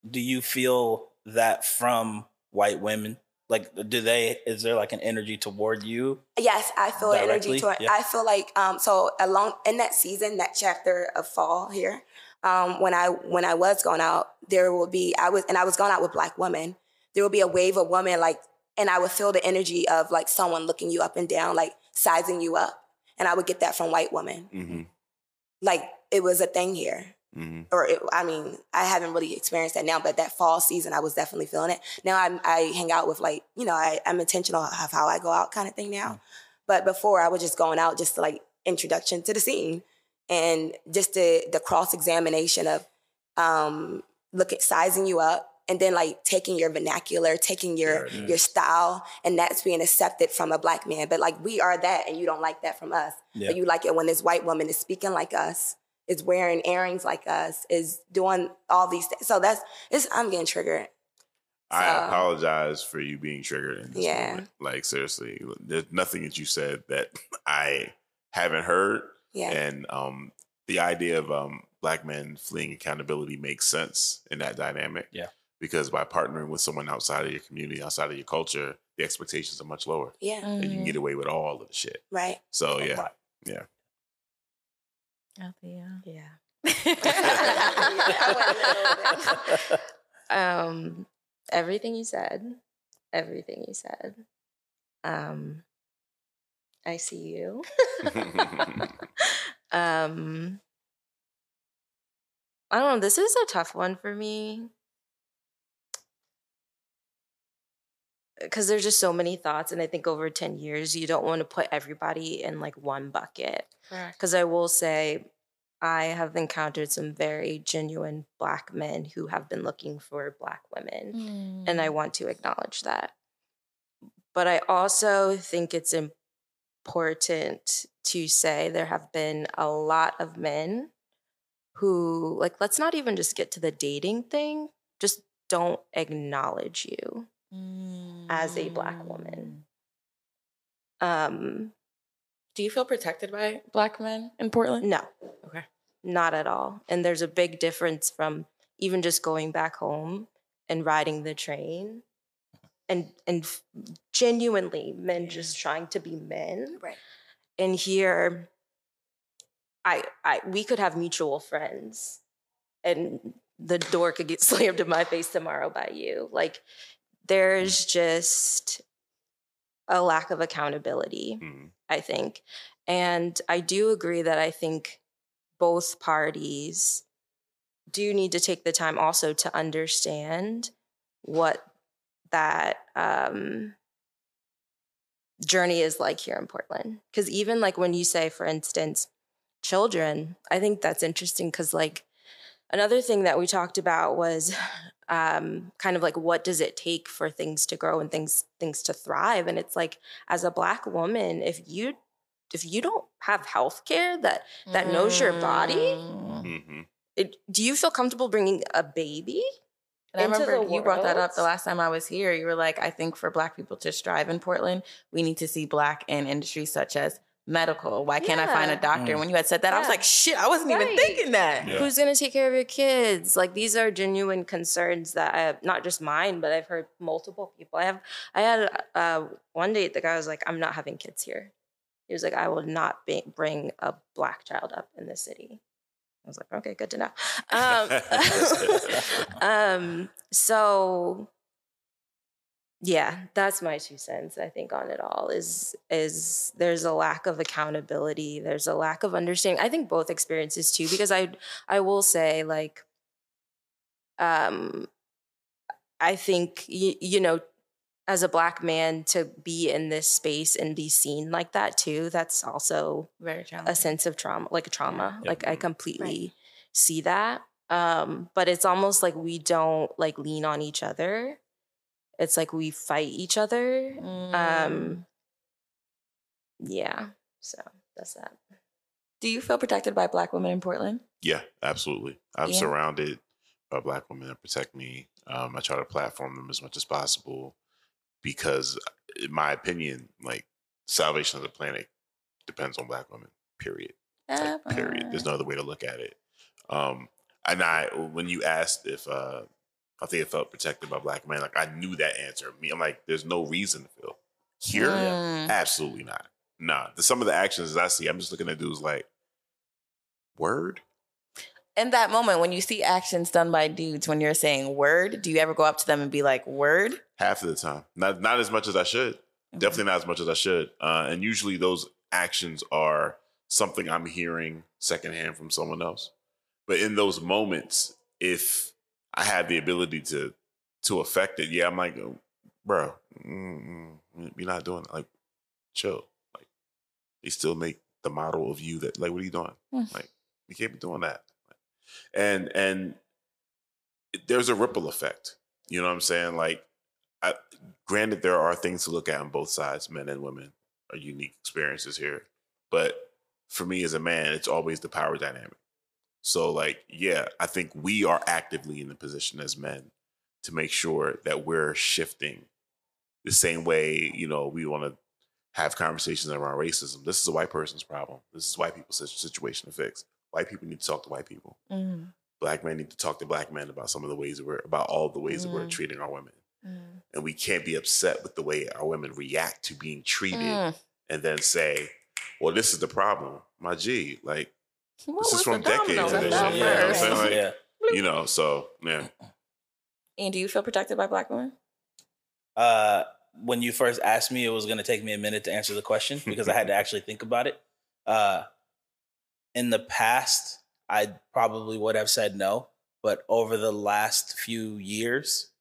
Do you feel that from white women? Like, is there like an energy toward you? Yes, I feel directly? Energy toward, yeah. I feel like, so along in that season, that chapter of fall here, when I was going out, I was going out with black women, there will be a wave of women like, and I would feel the energy of like someone looking you up and down, like sizing you up. And I would get that from white women. Mm-hmm. Like it was a thing here. Mm-hmm. I haven't really experienced that now, but that fall season, I was definitely feeling it. Now I hang out with like, you know, I'm intentional of how I go out kind of thing now. Mm-hmm. But before I was just going out just to like introduction to the scene and just the cross-examination of sizing you up and then like taking your vernacular, taking your style, and that's being accepted from a black man. But like we are that and you don't like that from us. Yeah. But you like it when this white woman is speaking like us, is wearing earrings like us, is doing all these things. So I'm getting triggered. So, I apologize for you being triggered in this moment. Like, seriously, there's nothing that you said that I haven't heard. Yeah. And the idea of black men fleeing accountability makes sense in that dynamic. Yeah. Because by partnering with someone outside of your community, outside of your culture, the expectations are much lower. Yeah. Mm-hmm. And you can get away with all of the shit. Right. So, yeah. Yeah. Althea. Yeah. I went a little bit. Everything you said. Everything you said. I see you. I don't know. This is a tough one for me. Because there's just so many thoughts. And I think over 10 years, you don't want to put everybody in like one bucket. Because I will say, I have encountered some very genuine Black men who have been looking for Black women. Mm. And I want to acknowledge that. But I also think it's important to say there have been a lot of men who, like, let's not even just get to the dating thing, just don't acknowledge you as a Black woman. Do you feel protected by Black men in Portland? No. Okay. Not at all. And there's a big difference from even just going back home and riding the train and genuinely men just trying to be men. Right. And here, we could have mutual friends and the door could get slammed in my face tomorrow by you. Like, there's just a lack of accountability, I think. And I do agree that I think both parties do need to take the time also to understand what that journey is like here in Portland. Because even like when you say, for instance, children, I think that's interesting because like another thing that we talked about was kind of like what does it take for things to grow and things to thrive. And it's like, as a Black woman, if you don't have healthcare that knows your body, do you feel comfortable bringing a baby? And I remember you brought that up the last time I was here. You were like, I think for Black people to strive in Portland, we need to see Black in industries such as medical. Why can't I find a doctor? When you had said that, I was like, shit, I wasn't even thinking that. Yeah. Who's going to take care of your kids? Like, these are genuine concerns that I have, not just mine, but I've heard multiple people. I had one date, the guy was like, I'm not having kids here. He was like, I will not bring a Black child up in this city. I was like, okay, good to know. So yeah, that's my 2 cents, I think, on it all is there's a lack of accountability. There's a lack of understanding. I think both experiences too, because I will say, like, I think, you know, as a Black man to be in this space and be seen like that too, that's also very challenging. A sense of trauma, like a trauma. Yeah. Like I completely see that. But it's almost like we don't like lean on each other. It's like we fight each other. Yeah, so that's that. Do you feel protected by Black women in Portland? Yeah, absolutely. I'm surrounded by Black women that protect me. I try to platform them as much as possible because, in my opinion, like, salvation of the planet depends on Black women, period. Like, period. There's no other way to look at it. And when you asked if... Althea felt protected by Black men. Like, I knew that answer. I'm like, there's no reason to feel here. Absolutely not. Nah. Some of the actions I see, I'm just looking at dudes like, word? In that moment, when you see actions done by dudes, when you're saying word, do you ever go up to them and be like, word? Half of the time. Not as much as I should. Okay. Definitely not as much as I should. And usually those actions are something I'm hearing secondhand from someone else. But in those moments, if I have the ability to affect it. Yeah, I'm like, oh, bro, you're not doing it. Like, chill. Like, they still make the model of you that, like, what are you doing? Like, you can't be doing that. And there's a ripple effect. You know what I'm saying? Like, granted, there are things to look at on both sides. Men and women are unique experiences here. But for me as a man, it's always the power dynamic. So, like, yeah, I think we are actively in the position as men to make sure that we're shifting the same way, you know, we want to have conversations around racism. This is a white person's problem. This is white people's situation to fix. White people need to talk to white people. Mm. Black men need to talk to Black men about all the ways that we're treating our women. Mm. And we can't be upset with the way our women react to being treated and then say, well, this is the problem. My G, like, This is from decades of this shit. You know what I'm saying? Like, yeah. You know, so, yeah. And do you feel protected by black women? When you first asked me, it was going to take me a minute to answer the question because I had to actually think about it. In the past, I probably would have said no. But over the last few years,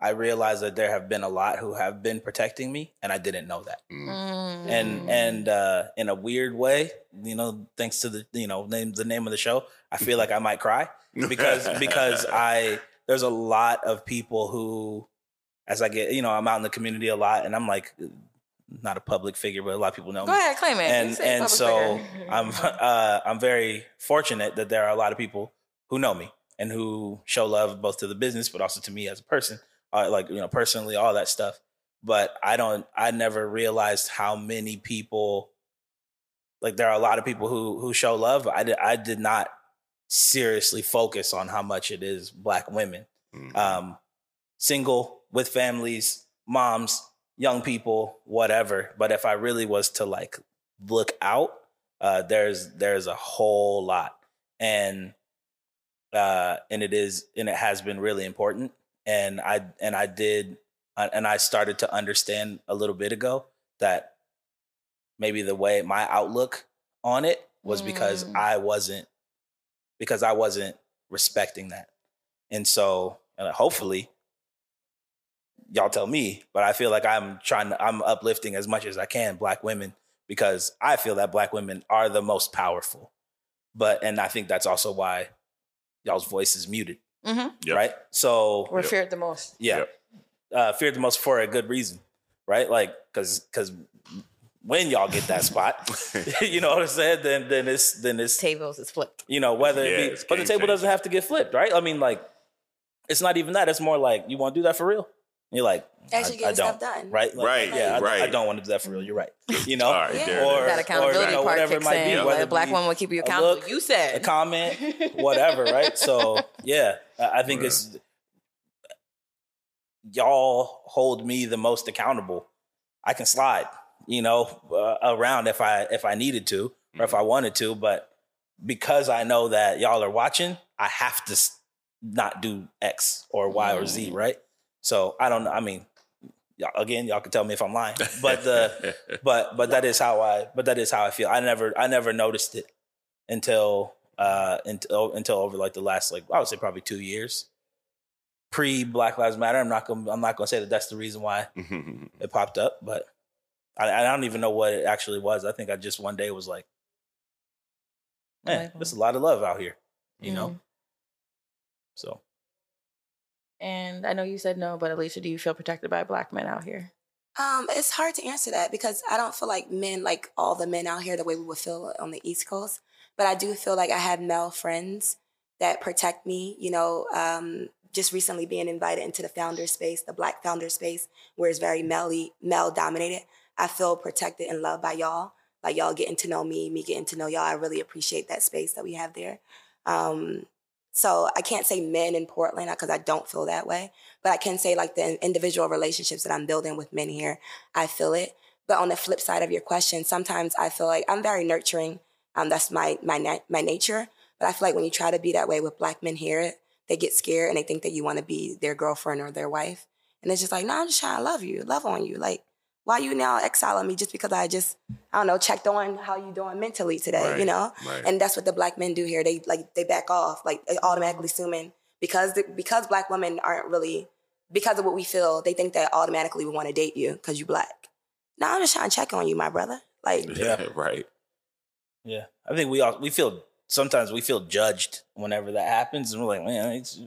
I realized that there have been a lot who have been protecting me, and I didn't know that. Mm. And in a weird way, you know, thanks to the name of the show, I feel like I might cry because there's a lot of people who, as I get, you know, I'm out in the community a lot, and I'm like, not a public figure, but a lot of people know me. Go ahead, claim it. And so figure. I'm very fortunate that there are a lot of people who know me and who show love both to the business, but also to me as a person. Like, you know, personally, all that stuff. But I never realized how many people, like there are a lot of people who show love. I did not seriously focus on how much it is black women, single, with families, moms, young people, whatever. But if I really was to like look out, there's a whole lot. And it has been really important. And I started to understand a little bit ago that maybe the way my outlook on it was because I wasn't respecting that. And so, and hopefully y'all tell me, but I feel like I'm uplifting as much as I can black women, because I feel that black women are the most powerful. And I think that's also why y'all's voice is muted. Mm-hmm. Yep. Right. So we're feared the most. Yeah. Yep. Feared the most for a good reason. Right. Like, cause when y'all get that spot, you know what I'm saying? Then it's tables is flipped, you know, whether, yeah, it be, but the table doesn't have to get flipped. Right. I mean, like, it's not even that. It's more like, you want to do that for real? And you're like, I don't. Done. Right. Like, right. Yeah. Right. I don't want to do that for real. You're right. You know, right, yeah. Or that accountability, or, you know, part whatever it might in, be. Like a black woman will keep you accountable. Look, you said a comment, whatever. Right. So yeah, I think it's y'all hold me the most accountable. I can slide, you know, around if I needed to or if I wanted to, but because I know that y'all are watching, I have to not do X or Y or Z. Right. So I don't know. I mean, again, y'all can tell me if I'm lying, but that is how I feel. I never noticed it until over like the last, like I would say probably 2 years, pre Black Lives Matter. I'm not gonna say that that's the reason why it popped up, but I don't even know what it actually was. I think I just one day was like, man, there's a lot of love out here, you know. So. And I know you said no, but Alicia, do you feel protected by black men out here? It's hard to answer that because I don't feel like men, like all the men out here, the way we would feel on the East Coast. But I do feel like I have male friends that protect me, you know, just recently being invited into the founder space, the black founder space, where it's very male dominated. I feel protected and loved by y'all, like y'all getting to know me, me getting to know y'all. I really appreciate that space that we have there. So I can't say men in Portland because I don't feel that way. But I can say like the individual relationships that I'm building with men here, I feel it. But on the flip side of your question, sometimes I feel like I'm very nurturing. That's my nature. But I feel like when you try to be that way with black men here, they get scared and they think that you want to be their girlfriend or their wife. And it's just like, no, I'm just trying to love you, love on you. Like, why you now exiling me just because I checked on how you doing mentally today, right, you know? Right. And that's what the black men do here. They back off, like automatically assuming because black women aren't really, because of what we feel, they think that automatically we want to date you because you black. No, I'm just trying to check on you, my brother. Like, yeah, right. Yeah, I think we feel judged whenever that happens, and we're like, man, it's.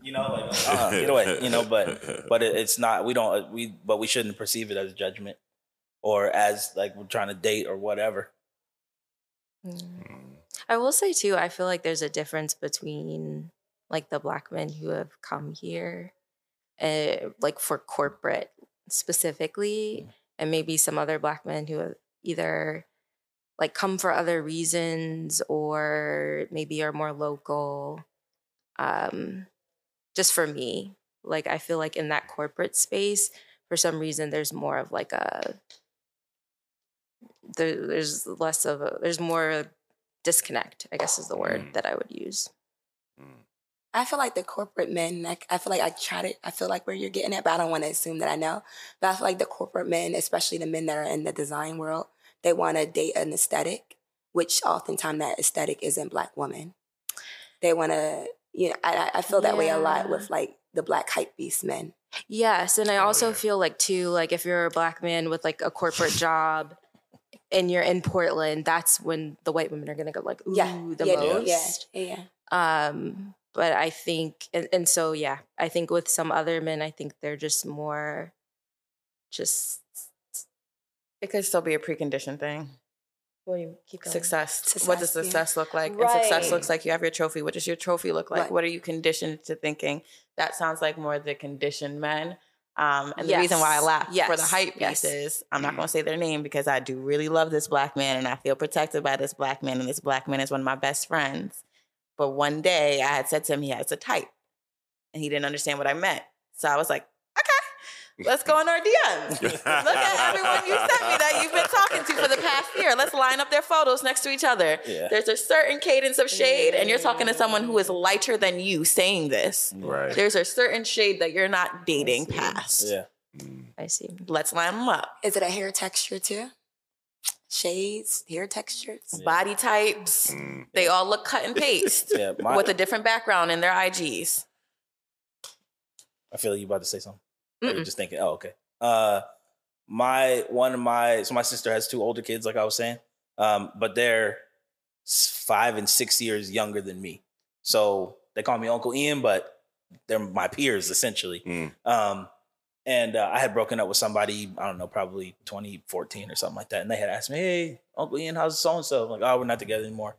You know, like, get away, you know, but it's not, we shouldn't perceive it as judgment or as like we're trying to date or whatever. I will say too, I feel like there's a difference between like the black men who have come here, like for corporate specifically, and maybe some other black men who have either like come for other reasons or maybe are more local. Just for me, like, I feel like in that corporate space, for some reason, there's more of like there's more disconnect, I guess is the word that I would use. I feel like the corporate men, like, I feel like I tried it. I feel like where you're getting at, but I don't want to assume that I know. But I feel like the corporate men, especially the men that are in the design world, they want to date an aesthetic, which oftentimes that aesthetic isn't Black women. They want to, you know, I feel that way a lot with like the Black hype beast men. Yes. And I also feel like too, like if you're a Black man with like a corporate job and you're in Portland, that's when the white women are going to go like, ooh, most. But I think, and so, yeah, I think with some other men, I think they're just more, just. It could still be a preconditioned thing. Well, you keep going. Success. What does success look like? Right. And success looks like you have your trophy. What does your trophy look like? Right. What are you conditioned to thinking? That sounds like more the conditioned men. And the reason why I laugh for the hype pieces, I'm not going to say their name because I do really love this Black man and I feel protected by this Black man. And this Black man is one of my best friends. But one day I had said to him, he has a type and he didn't understand what I meant. So I was like, okay, let's go on our DMs. Look at everyone you sent me that you've been talking to for the past year. Let's line up their photos next to each other. Yeah. There's a certain cadence of shade and you're talking to someone who is lighter than you saying this. Right. There's a certain shade that you're not dating past. Yeah. I see. Let's line them up. Is it a hair texture too? Shades, hair textures, body types. They all look cut and paste with a different background in their IGs. I feel like you about to say something. Or you're just thinking, oh, okay. My sister has two older kids, like I was saying, but they're 5 and 6 years younger than me. So they call me Uncle Ian, but they're my peers, essentially. And I had broken up with somebody, I don't know, probably 2014 or something like that. And they had asked me, hey, Uncle Ian, how's so-and-so? I'm like, oh, we're not together anymore.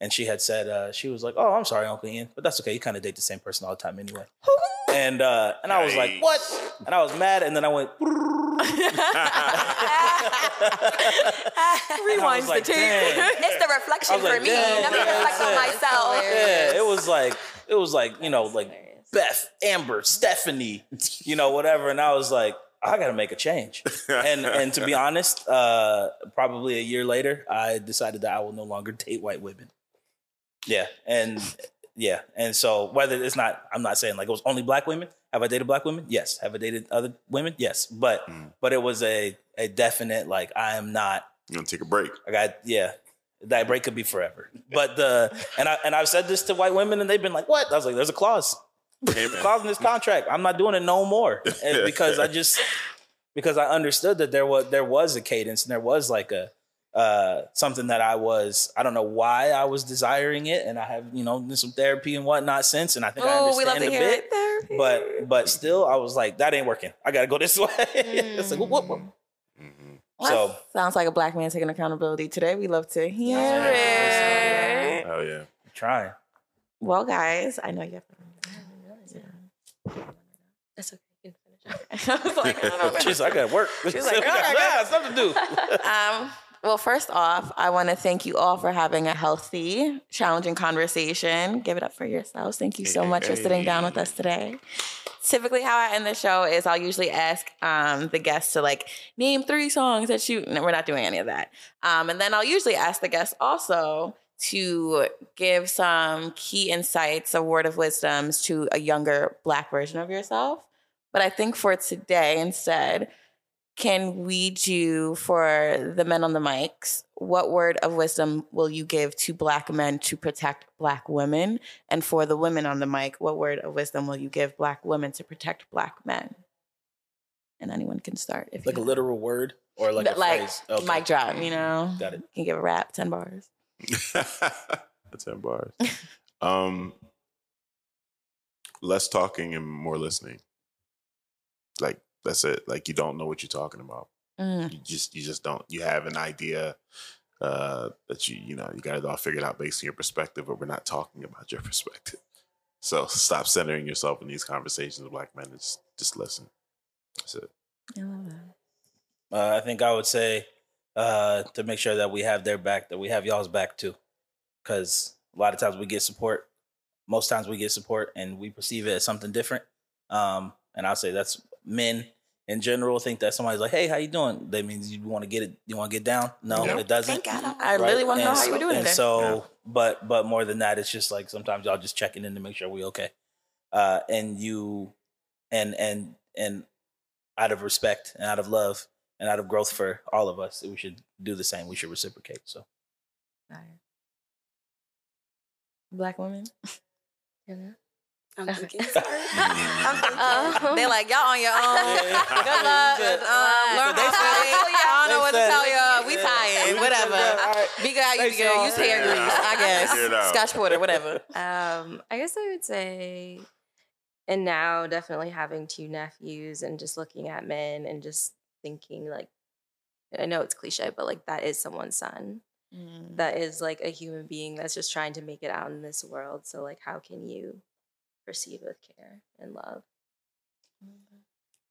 And she had said, she was like, oh, I'm sorry, Uncle Ian, but that's okay. You kind of date the same person all the time anyway. And I was like, what? And I was mad. And then I went. Rewinds like, the tape. It's the reflection for me. Let me reflect on myself. Yeah, it was like, you know, like. Beth, Amber, Stephanie, you know, whatever. And I was like, I got to make a change. And to be honest, probably a year later, I decided that I will no longer date white women. Yeah. And so whether it's not, I'm not saying like it was only Black women. Have I dated Black women? Yes. Have I dated other women? Yes. But it was a definite, like, I am not. I'm going to take a break. I got, that break could be forever. But I've said this to white women and they've been like, what? I was like, there's a clause. Causing this contract, I'm not doing it no more, and because I understood that there was a cadence and there was like a something that I don't know why I was desiring it, and I have done some therapy and whatnot since, and I think I understand a bit, but still I was like, that ain't working. I gotta go this way. It's like whoop. Well, so sounds like a Black man taking accountability today. We love to hear it. Oh yeah, I'm trying. Well, guys, I know you have. That's okay. You can finish up. I was like, I gotta work. She's like, I got something to do. Well, first off, I want to thank you all for having a healthy, challenging conversation. Give it up for yourselves. Thank you so much for sitting down with us today. Typically, how I end the show is I'll usually ask the guests to like name 3 songs that you. No, we're not doing any of that. And then I'll usually ask the guests also to give some key insights, a word of wisdoms to a younger Black version of yourself. But I think for today instead, can we do for the men on the mics, what word of wisdom will you give to Black men to protect Black women? And for the women on the mic, what word of wisdom will you give Black women to protect Black men? And anyone can start. If like a literal word or like a phrase? Okay. Mic drop, Got it. You can give a rap, 10 bars. 10 bars. Less talking and more listening. Like that's it. Like you don't know what you're talking about. You just don't. You have an idea that you got it all figured out based on your perspective, but we're not talking about your perspective. So stop centering yourself in these conversations with Black men and just listen. That's it. I love that. I think I would say to make sure that we have their back, that we have y'all's back too. Because a lot of times we get support. Most times we get support and we perceive it as something different. And I'll say that's men in general think that somebody's like, hey, how you doing? That means you want to get it. You want to get down? No, it doesn't. Thank God. I really want to know how you were doing today. So, but more than that, it's just like sometimes y'all just checking in to make sure we okay. And out of respect and out of love and out of growth for all of us, we should do the same. We should reciprocate. So, Black women. I'm thinking, sorry. They're like, y'all on your own. Good luck. Learn how to tell y'all. I don't know what to tell y'all. We tired. Whatever. Right. Be good how you be good. Use hair grease, I guess. Scotch Porter, whatever. I guess I would say, and now definitely having two nephews and just looking at men and just thinking like, I know it's cliche, but like that is someone's son. Mm. That is like a human being that's just trying to make it out in this world. So like, how can you proceed with care and love?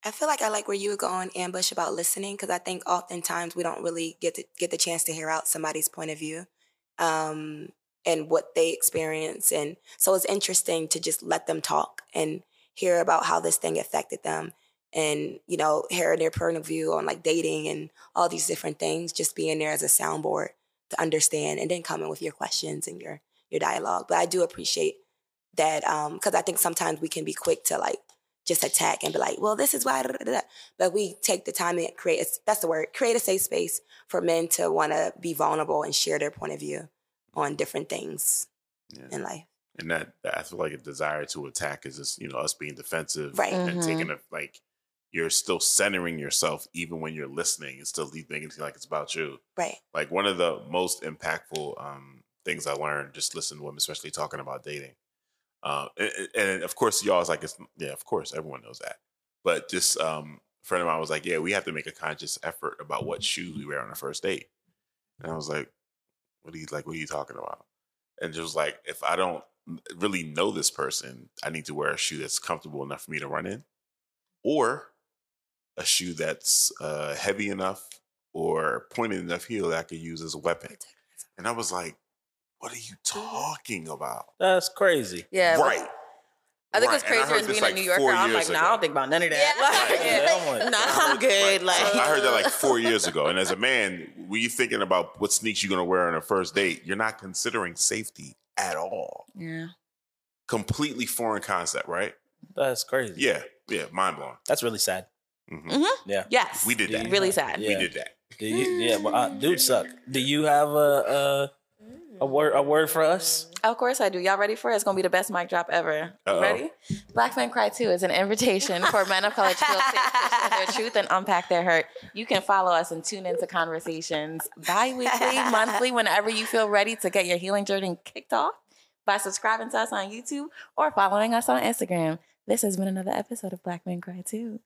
I feel like I like where you were going, Ambush, about listening, because I think oftentimes we don't really get the chance to hear out somebody's point of view and what they experience. And so it's interesting to just let them talk and hear about how this thing affected them and, you know, hear their point of view on like dating and all these different things, just being there as a soundboard to understand and then come in with your questions and your dialogue. But I do appreciate that, because I think sometimes we can be quick to like just attack and be like, well, this is why, da, da, da. But we take the time and create a safe space for men to want to be vulnerable and share their point of view on different things in life. And that I feel like a desire to attack is just, you know, us being defensive, right? And taking a, like, you're still centering yourself even when you're listening and still thinking like it's about you, right? Like one of the most impactful things I learned just listening to women, especially talking about dating. And of course, y'all is like, of course, everyone knows that. But just a friend of mine was like, yeah, we have to make a conscious effort about what shoes we wear on our first date. And I was like, what are you talking about? And just like, if I don't really know this person, I need to wear a shoe that's comfortable enough for me to run in, or a shoe that's heavy enough or pointed enough heel that I could use as a weapon. And I was like, what are you talking about? That's crazy. Yeah. Right. I think it's crazier than being like a New Yorker. I'm like, I don't think about none of that. Yeah. Like, I'm good. Like, I heard that like 4 years ago. And as a man, when you're thinking about what sneaks you're going to wear on a first date, you're not considering safety at all. Yeah. Completely foreign concept, right? That's crazy. Yeah. Yeah. Mind blowing. That's really sad. Mm-hmm. Mm-hmm. Yeah. Yes. We did that. Really sad. Yeah. We did that. Yeah. Well, dudes suck. Do you have a word for us? Of course I do. Y'all ready for it? It's going to be the best mic drop ever. Ready? Black Men Cry Too is an invitation for men of color to share their truth and unpack their hurt. You can follow us and tune into conversations bi-weekly, monthly, whenever you feel ready to get your healing journey kicked off by subscribing to us on YouTube or following us on Instagram. This has been another episode of Black Men Cry Too.